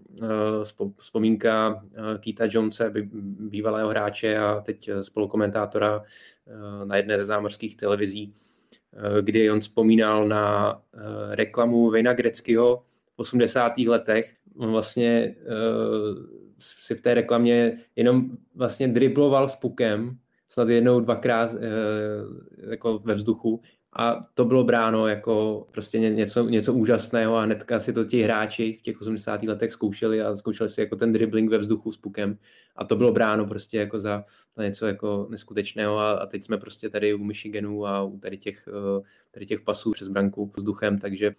uh, vzpomínka uh, Keitha Jonese, bývalého hráče a teď spolukomentátora uh, na jedné ze zámořských televizí, uh, kdy on vzpomínal na uh, reklamu Wayna Gretzkyho v osmdesátých letech. On vlastně uh, si v té reklamě jenom vlastně dribloval s pukem, snad jednou, dvakrát e, jako ve vzduchu a to bylo bráno jako prostě něco, něco úžasného a hnedka si to ti hráči v těch osmdesátých letech zkoušeli a zkoušeli si jako ten dribbling ve vzduchu s pukem a to bylo bráno prostě jako za něco jako neskutečného a, a teď jsme prostě tady u Michiganu a u tady těch, tady těch pasů přes branku vzduchem, takže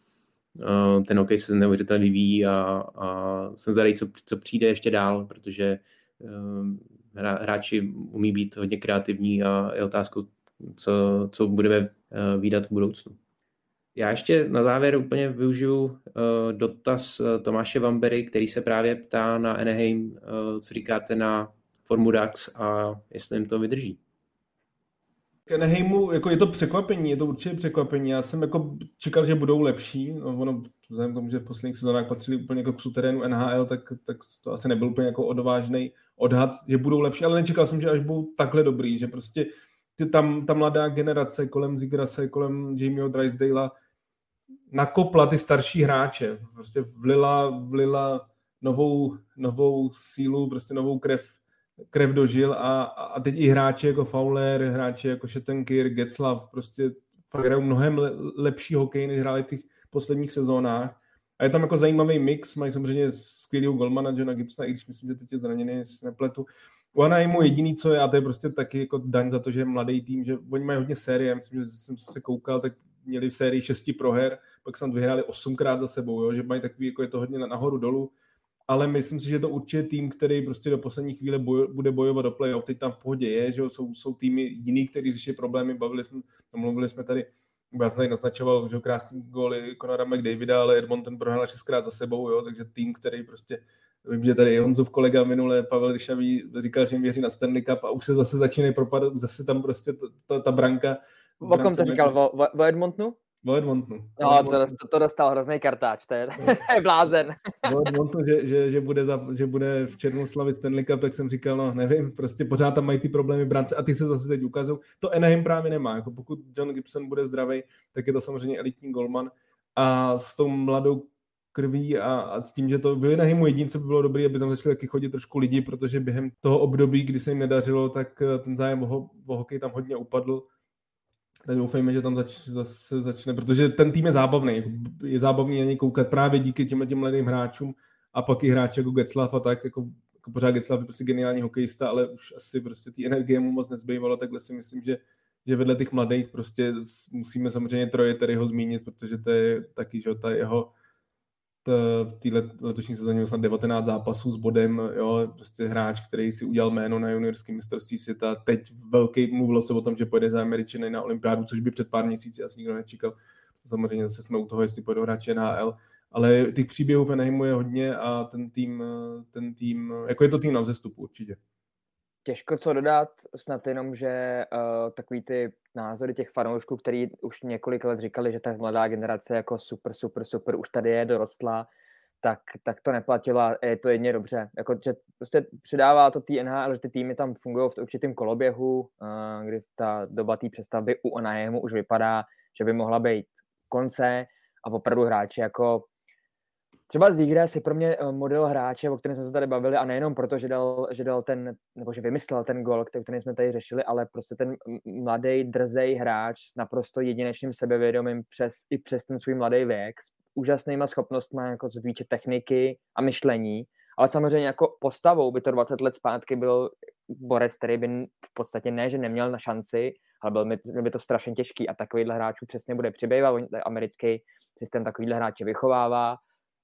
ten hokej se neuvěřitelně vyvíjí a, a jsem zvědavý, co, co přijde ještě dál, protože hra, hráči umí být hodně kreativní a je otázkou, co, co budeme vídat v budoucnu. Já ještě na závěr úplně využiju dotaz Tomáše Vambery, který se právě ptá na Anaheim, co říkáte na formu Ducks a jestli jim to vydrží. Anaheimu, jako je to překvapení, je to určitě překvapení. Já jsem jako čekal, že budou lepší. No, ono, vzhledem k tomu, že v posledních sezónách patřili úplně jako k suterénu N H L, tak, tak to asi nebyl úplně jako odvážnej odhad, že budou lepší, ale nečekal jsem, že až budou takhle dobrý, že prostě ty tam, ta mladá generace kolem Zegrase, kolem Jamieho Drysdalea nakopla ty starší hráče. Prostě vlila, vlila novou, novou sílu, prostě novou krev krev dožil a, a teď i hráči jako Fowler, hráči jako Šetenkýr, Getzlav, prostě fakt hrajou mnohem lepší hokej, než hráli v těch posledních sezónách. A je tam jako zajímavý mix, mají samozřejmě skvělýho golmana Johna Gibsona, i když myslím, že teď je zraněný z nepletu. U Anaheimu jediný, co je, a to je prostě taky jako daň za to, že je mladý tým, že oni mají hodně série, myslím, že jsem se koukal, tak měli v sérii šesti proher, pak snad vyhráli osmkrát za sebou, jo? Že mají takový, jako je to hodně nahoru dolů. Ale myslím si, že to určitě tým, který prostě do poslední chvíle bojo, bude bojovat do playoff. Teď tam v pohodě je, že jsou, jsou týmy jiný, kteří řeší problémy. Bavili jsme, mluvili jsme tady já jsem tady naznačoval, že krásný góly Conora McDavida, ale Edmonton prohrál šestkrát za sebou, jo, takže tým, který prostě, vím, že tady Honzův kolega minule, Pavel Ryšavý, říkal, že jim věří na Stanley Cup a už se zase začínají propadat, zase tam prostě ta, ta, ta branka. O kom to říkal, o, o Edmontonu? O Edmontonu. No, Edmontonu. To, to dostal hrozný kartáč, to je, to je blázen. O Edmontonu, že, že, že, bude za, že bude v červnu slavit Stanley Cup, tak jsem říkal, no nevím, prostě pořád tam mají ty problémy bránce a ty se zase teď ukazují. To Anaheim právě nemá, jako pokud John Gibson bude zdravý, tak je to samozřejmě elitní golman a s tou mladou krví a, a s tím, že to byli na Himu jedince, by bylo dobré, aby tam začali taky chodit trošku lidi, protože během toho období, kdy se jim nedařilo, tak ten zájem o, o hokej tam hodně upadl. Tak doufejme, že tam zač, zase začne, protože ten tým je zábavný. Je zábavný na něj koukat právě díky těmhle těm mladým hráčům a pak i hráči jako Getzlaff a tak, jako, jako pořád Getzlaff je prostě geniální hokejista, ale už asi prostě té energie mu moc nezbývalo, takhle si myslím, že že vedle těch mladých prostě musíme samozřejmě troje tady ho zmínit, protože to je taky, že ta jeho v té letošní sezóně snad devatenáct zápasů s bodem, jo, prostě hráč, který si udělal jméno na juniorském mistrovství světa, teď velký, mluvilo se o tom, že pojede za Američany na olympiádu, což by před pár měsíci asi nikdo nečekal, samozřejmě zase jsme u toho, jestli pojedou hráči N H L, ale těch příběhů v Anaheimu je hodně a ten tým, ten tým, jako je to tým na vzestupu určitě. Těžko co dodat, snad jenom, že uh, takový ty názory těch fanoušků, který už několik let říkali, že ta mladá generace jako super, super, super, už tady je, dorostla, tak, tak to neplatilo a je to jedně dobře. Jako, že prostě přidává to té N H L, že ty týmy tam fungují v určitém koloběhu, uh, kdy ta doba té přestavby u Anaheimu už vypadá, že by mohla být konce a opravdu hráči jako třeba Zegras je pro mě model hráče, o kterém jsme se tady bavili, a nejenom proto, že dal, že dal ten, nebo že vymyslel ten gol, který jsme tady řešili, ale prostě ten mladý, drzej hráč s naprosto jedinečným sebevědomím přes, i přes ten svůj mladý věk, s úžasnýma schopnostmi, jako co týče techniky a myšlení, ale samozřejmě jako postavou by to dvacet let zpátky byl borec, který by v podstatě ne, že neměl na šanci, ale byl by, byl by to strašně těžký a takovýhle hráčů přesně bude přibývat, americký systém takovýhle hráče vychovává.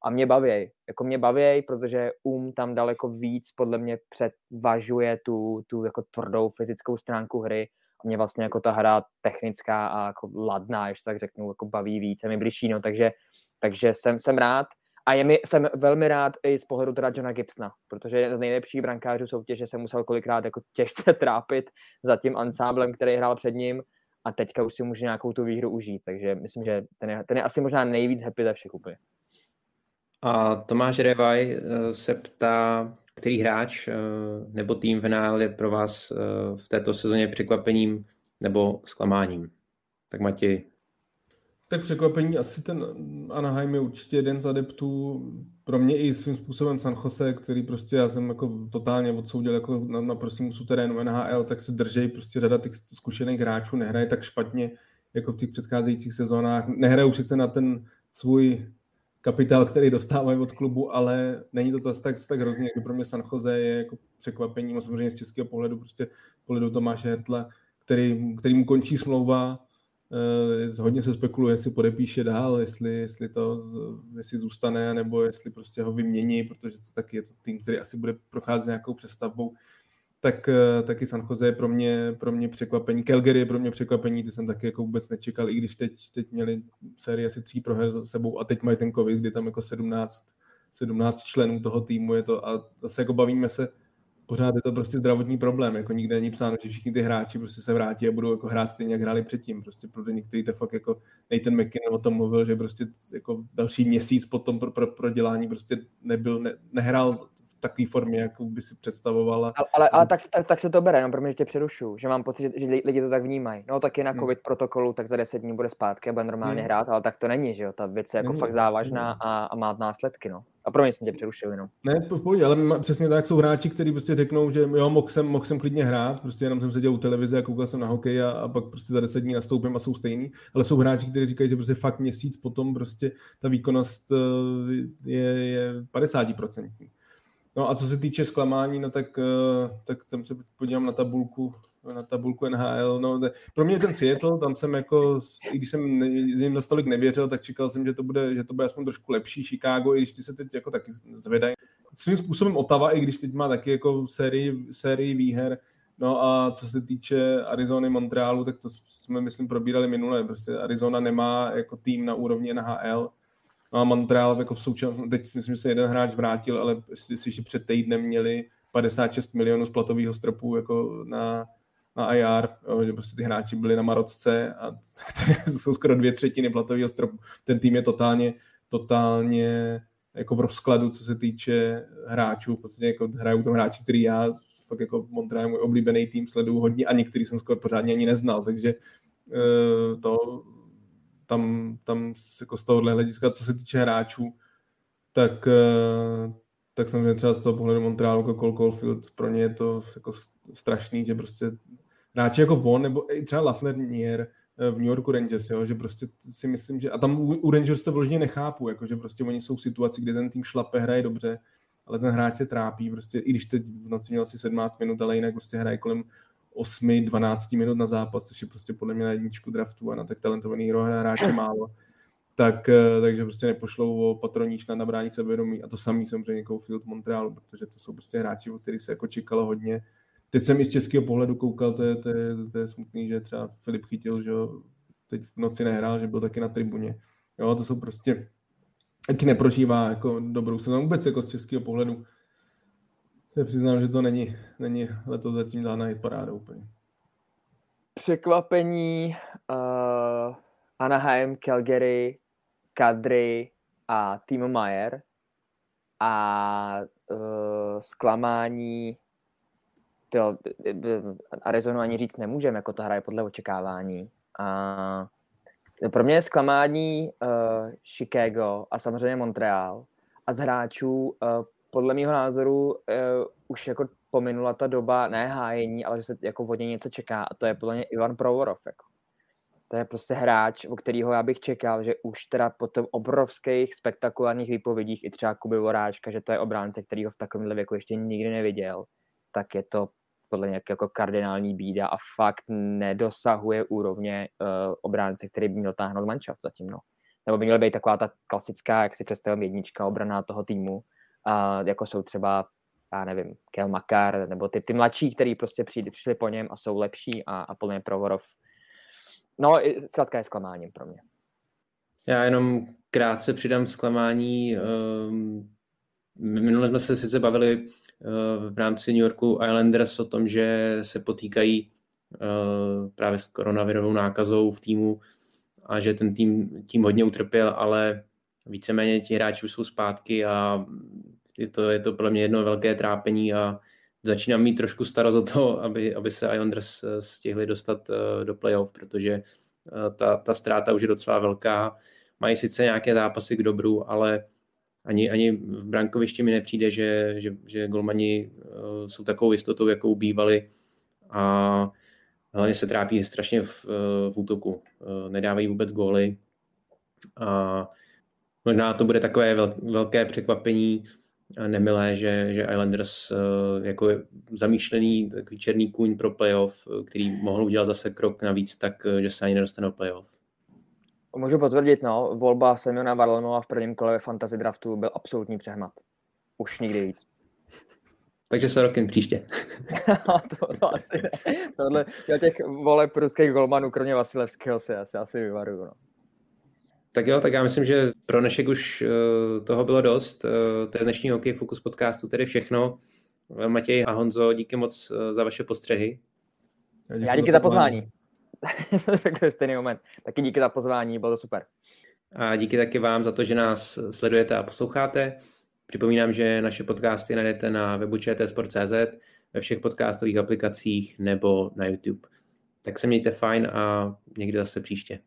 A mě bavěj, jako mě bavěj, protože um tam daleko víc podle mě předvažuje tu, tu jako tvrdou fyzickou stránku hry a mě vlastně jako ta hra technická a jako ladná, ještě tak řeknu, jako baví víc, je mi bližší, no, takže, takže jsem, jsem rád a je mi, jsem velmi rád i z pohledu teda Johna Gibsona, protože jeden z nejlepších brankářů soutěže se musel kolikrát jako těžce trápit za tím ansáblem, který hrál před ním a teďka už si může nějakou tu výhru užít, takže myslím, že ten je, ten je asi možná nejvíc happy ze všech úplně. A Tomáš Revaj se ptá, který hráč nebo tým v N H L je pro vás v této sezóně překvapením nebo zklamáním? Tak Matěj. Tak překvapení asi ten Anaheim je určitě jeden z adeptů. Pro mě i svým způsobem San Jose, který prostě já jsem jako totálně odsoudil jako na, na prosímusu terénu N H L, tak se drží prostě řada těch zkušených hráčů, nehraje tak špatně jako v těch předcházejících sezónách. Nehrajou sice na ten svůj kapitál, který dostávají od klubu, ale není to tak, tak hrozný, jako pro mě San Jose je jako překvapení, samozřejmě z českého pohledu, prostě pohledu Tomáše Hertla, který, který mu končí smlouva, eh, hodně se spekuluje, jestli podepíše dál, jestli, jestli to, jestli zůstane, nebo jestli prostě ho vymění, protože to taky je to tým, který asi bude procházet nějakou přestavbou, tak eh, taky San Jose je pro mě, pro mě překvapení, Calgary je pro mě překvapení, ty jsem taky jako vůbec nečekal, i když teď, teď měli sérii asi tří proher za sebou a teď mají ten covid, kdy tam jako sedmnáct, sedmnáct členů toho týmu je to a zase jako bavíme se, pořád je to prostě zdravotní problém, jako nikde není psáno, že všichni ty hráči prostě se vrátí a budou jako hrát stejně, jak hráli předtím, prostě pro některý to fakt jako Nathan McKinnon o tom mluvil, že prostě jako další měsíc potom pro, pro, pro dělání prostě nebyl, ne, nehrál v takové formě, jakou by si představovala. Ale, ale, ale tak, tak, tak se to bere, no, protože tě přerušu, že mám pocit, že, že lidi to tak vnímají. No tak je na covid hmm. protokolu, tak za deset dní bude zpátky a bude normálně hmm. hrát, ale tak to není, že jo, ta věc je jako není, fakt závažná hmm. a, a má následky, no. A pro mě jsem tě přerušil jenom. Ne, v pohodě, ale přesně tak jsou hráči, kteří prostě řeknou, že jo, mohl jsem, mohl jsem klidně hrát, prostě jenom jsem seděl u televize a koukal jsem na hokej a, a pak prostě za deset dní nastoupím a jsou stejný, ale jsou hráči, kteří říkají, že prostě fakt měsíc potom prostě ta výkonnost je, je padesát procent. No a co se týče zklamání, no tak, tak tam se podívám na tabulku, na tabulku N H L. No, pro mě ten Seattle, tam jsem jako, i když jsem jim na stolik nevěřil, tak čekal jsem, že to bude, že to bude aspoň trošku lepší. Chicago, i když ty se teď jako taky zvedají. Svým způsobem Ottawa, i když teď má taky jako sérii, sérii výher, No a co se týče Arizony, Montrealu, tak to jsme, myslím, probírali minule. Prostě Arizona nemá jako tým na úrovni N H L. No a Montreal jako v současnosti, teď myslím, že se jeden hráč vrátil, ale si ještě před týdnem měli padesát šest milionů z platového stropu jako na, na I R, jo, že prostě ty hráči byli na marocce a to jsou skoro dvě třetiny platového stropu. Ten tým je totálně, totálně jako v rozkladu, co se týče hráčů. V podstatě jako hrajou tam hráči, který já fakt jako Montreal, můj oblíbený tým, sleduju hodně a některý jsem skoro pořádně ani neznal, takže uh, to tam, tam jako z tohohle hlediska, co se týče hráčů, tak, uh, tak samozřejmě třeba z toho pohledu Montrealu jako Cole Caulfield, pro ně je to jako strašný, že prostě hráči jako on, nebo i třeba Lafreniere v New Yorku Rangers, jo, že prostě si myslím, že a tam u, u Rangers to vložně nechápu, jako, že prostě oni jsou v situaci, kde ten tým šlape, hraje dobře, ale ten hráč se trápí, prostě, i když teď v noci měl asi sedmnáct minut, ale jinak prostě hraje kolem osm dvanáct minut na zápas, což je prostě podle mě na jedničku draftu a na tak talentovaný hráče málo. Tak, takže prostě nepošlou o patroníč na nabrání sebevědomí a to samý samozřejmě Caulfield Montrealu, protože to jsou prostě hráči, o kterých se jako čekalo hodně. Teď jsem i z českého pohledu koukal, to je, to je, to je smutný, že třeba Filip Chytil, že teď v noci nehrál, že byl taky na tribuně. Jo, to jsou prostě taky neprožívá jako dobrou sezónu vůbec jako z českého pohledu. Se přiznám, že to není, není letos zatím žádná hitparáda úplně. Překvapení uh, Anaheim, Calgary, Kadri a Timo Maier a uh, zklamání tyjo, Arizonu ani říct nemůžeme, jako to hraje podle očekávání. A pro mě je zklamání uh, Chicago a samozřejmě Montreal a z hráčů uh, podle mýho názoru uh, už jako pominula ta doba, ne hájení, ale že se jako od něj něco čeká a to je podle mě Ivan Provorov. Jako. To je prostě hráč, o kterého já bych čekal, že už teda po těch obrovských spektakulárních výpovědích i třeba Kuby Voráčka, že to je obránce, který ho v takovémhle věku ještě nikdy neviděl, tak je to podle nějaké jako kardinální bída a fakt nedosahuje úrovně uh, obránce, který by měl táhnout manšaft zatím. No. Nebo by měla být taková ta klasická, jak si představím, jednička obrana toho týmu, uh, jako jsou třeba, já nevím, Kel Makar, nebo ty, ty mladší, který prostě přijde, přišli po něm a jsou lepší a, a plně Provorov. No, zkrátka je zklamáním pro mě. Já jenom krátce přidám zklamání. Um... Minule jsme se sice bavili v rámci New Yorku Islanders o tom, že se potýkají právě s koronavirovou nákazou v týmu a že ten tým tím hodně utrpěl, ale víceméně ti hráči už jsou zpátky a je to, je to pro mě jedno velké trápení a začínám mít trošku starost o to, aby, aby se Islanders stihli dostat do playoff, protože ta, ta ztráta už je docela velká. Mají sice nějaké zápasy k dobru, ale Ani, ani v brankovišti mi nepřijde, že, že, že golmani uh, jsou takovou jistotou, jakou bývali a hlavně se trápí strašně v, v útoku. Uh, nedávají vůbec góly a možná to bude takové vel, velké překvapení a nemilé, že, že Islanders uh, jako zamýšlený takový černý kůň pro playoff, který mohl udělat zase krok navíc, tak že se ani nedostanou playoff. Můžu potvrdit, no, volba Semjona Varlamova v prvním kole ve fantasy draftu byl absolutní přehmat. Už nikdy víc. Takže Sorokin příště. to, to asi ne. Tohle, já těch voleb ruských golmanů, kromě Vasilevského, se asi, asi vyvaruju. No. Tak jo, tak já myslím, že pro dnešek už uh, toho bylo dost. Uh, to je z dnešního Hokej Focus podcastu tedy všechno. Matěj a Honzo, díky moc uh, za vaše postřehy. Já díky, já díky za pozvání. Řekl stejný moment. Taky díky za pozvání, bylo to super. A díky taky vám za to, že nás sledujete a posloucháte. Připomínám, že naše podcasty najdete na webu č t sport tečka cz, ve všech podcastových aplikacích nebo na YouTube. Tak se mějte fajn a někdy zase příště.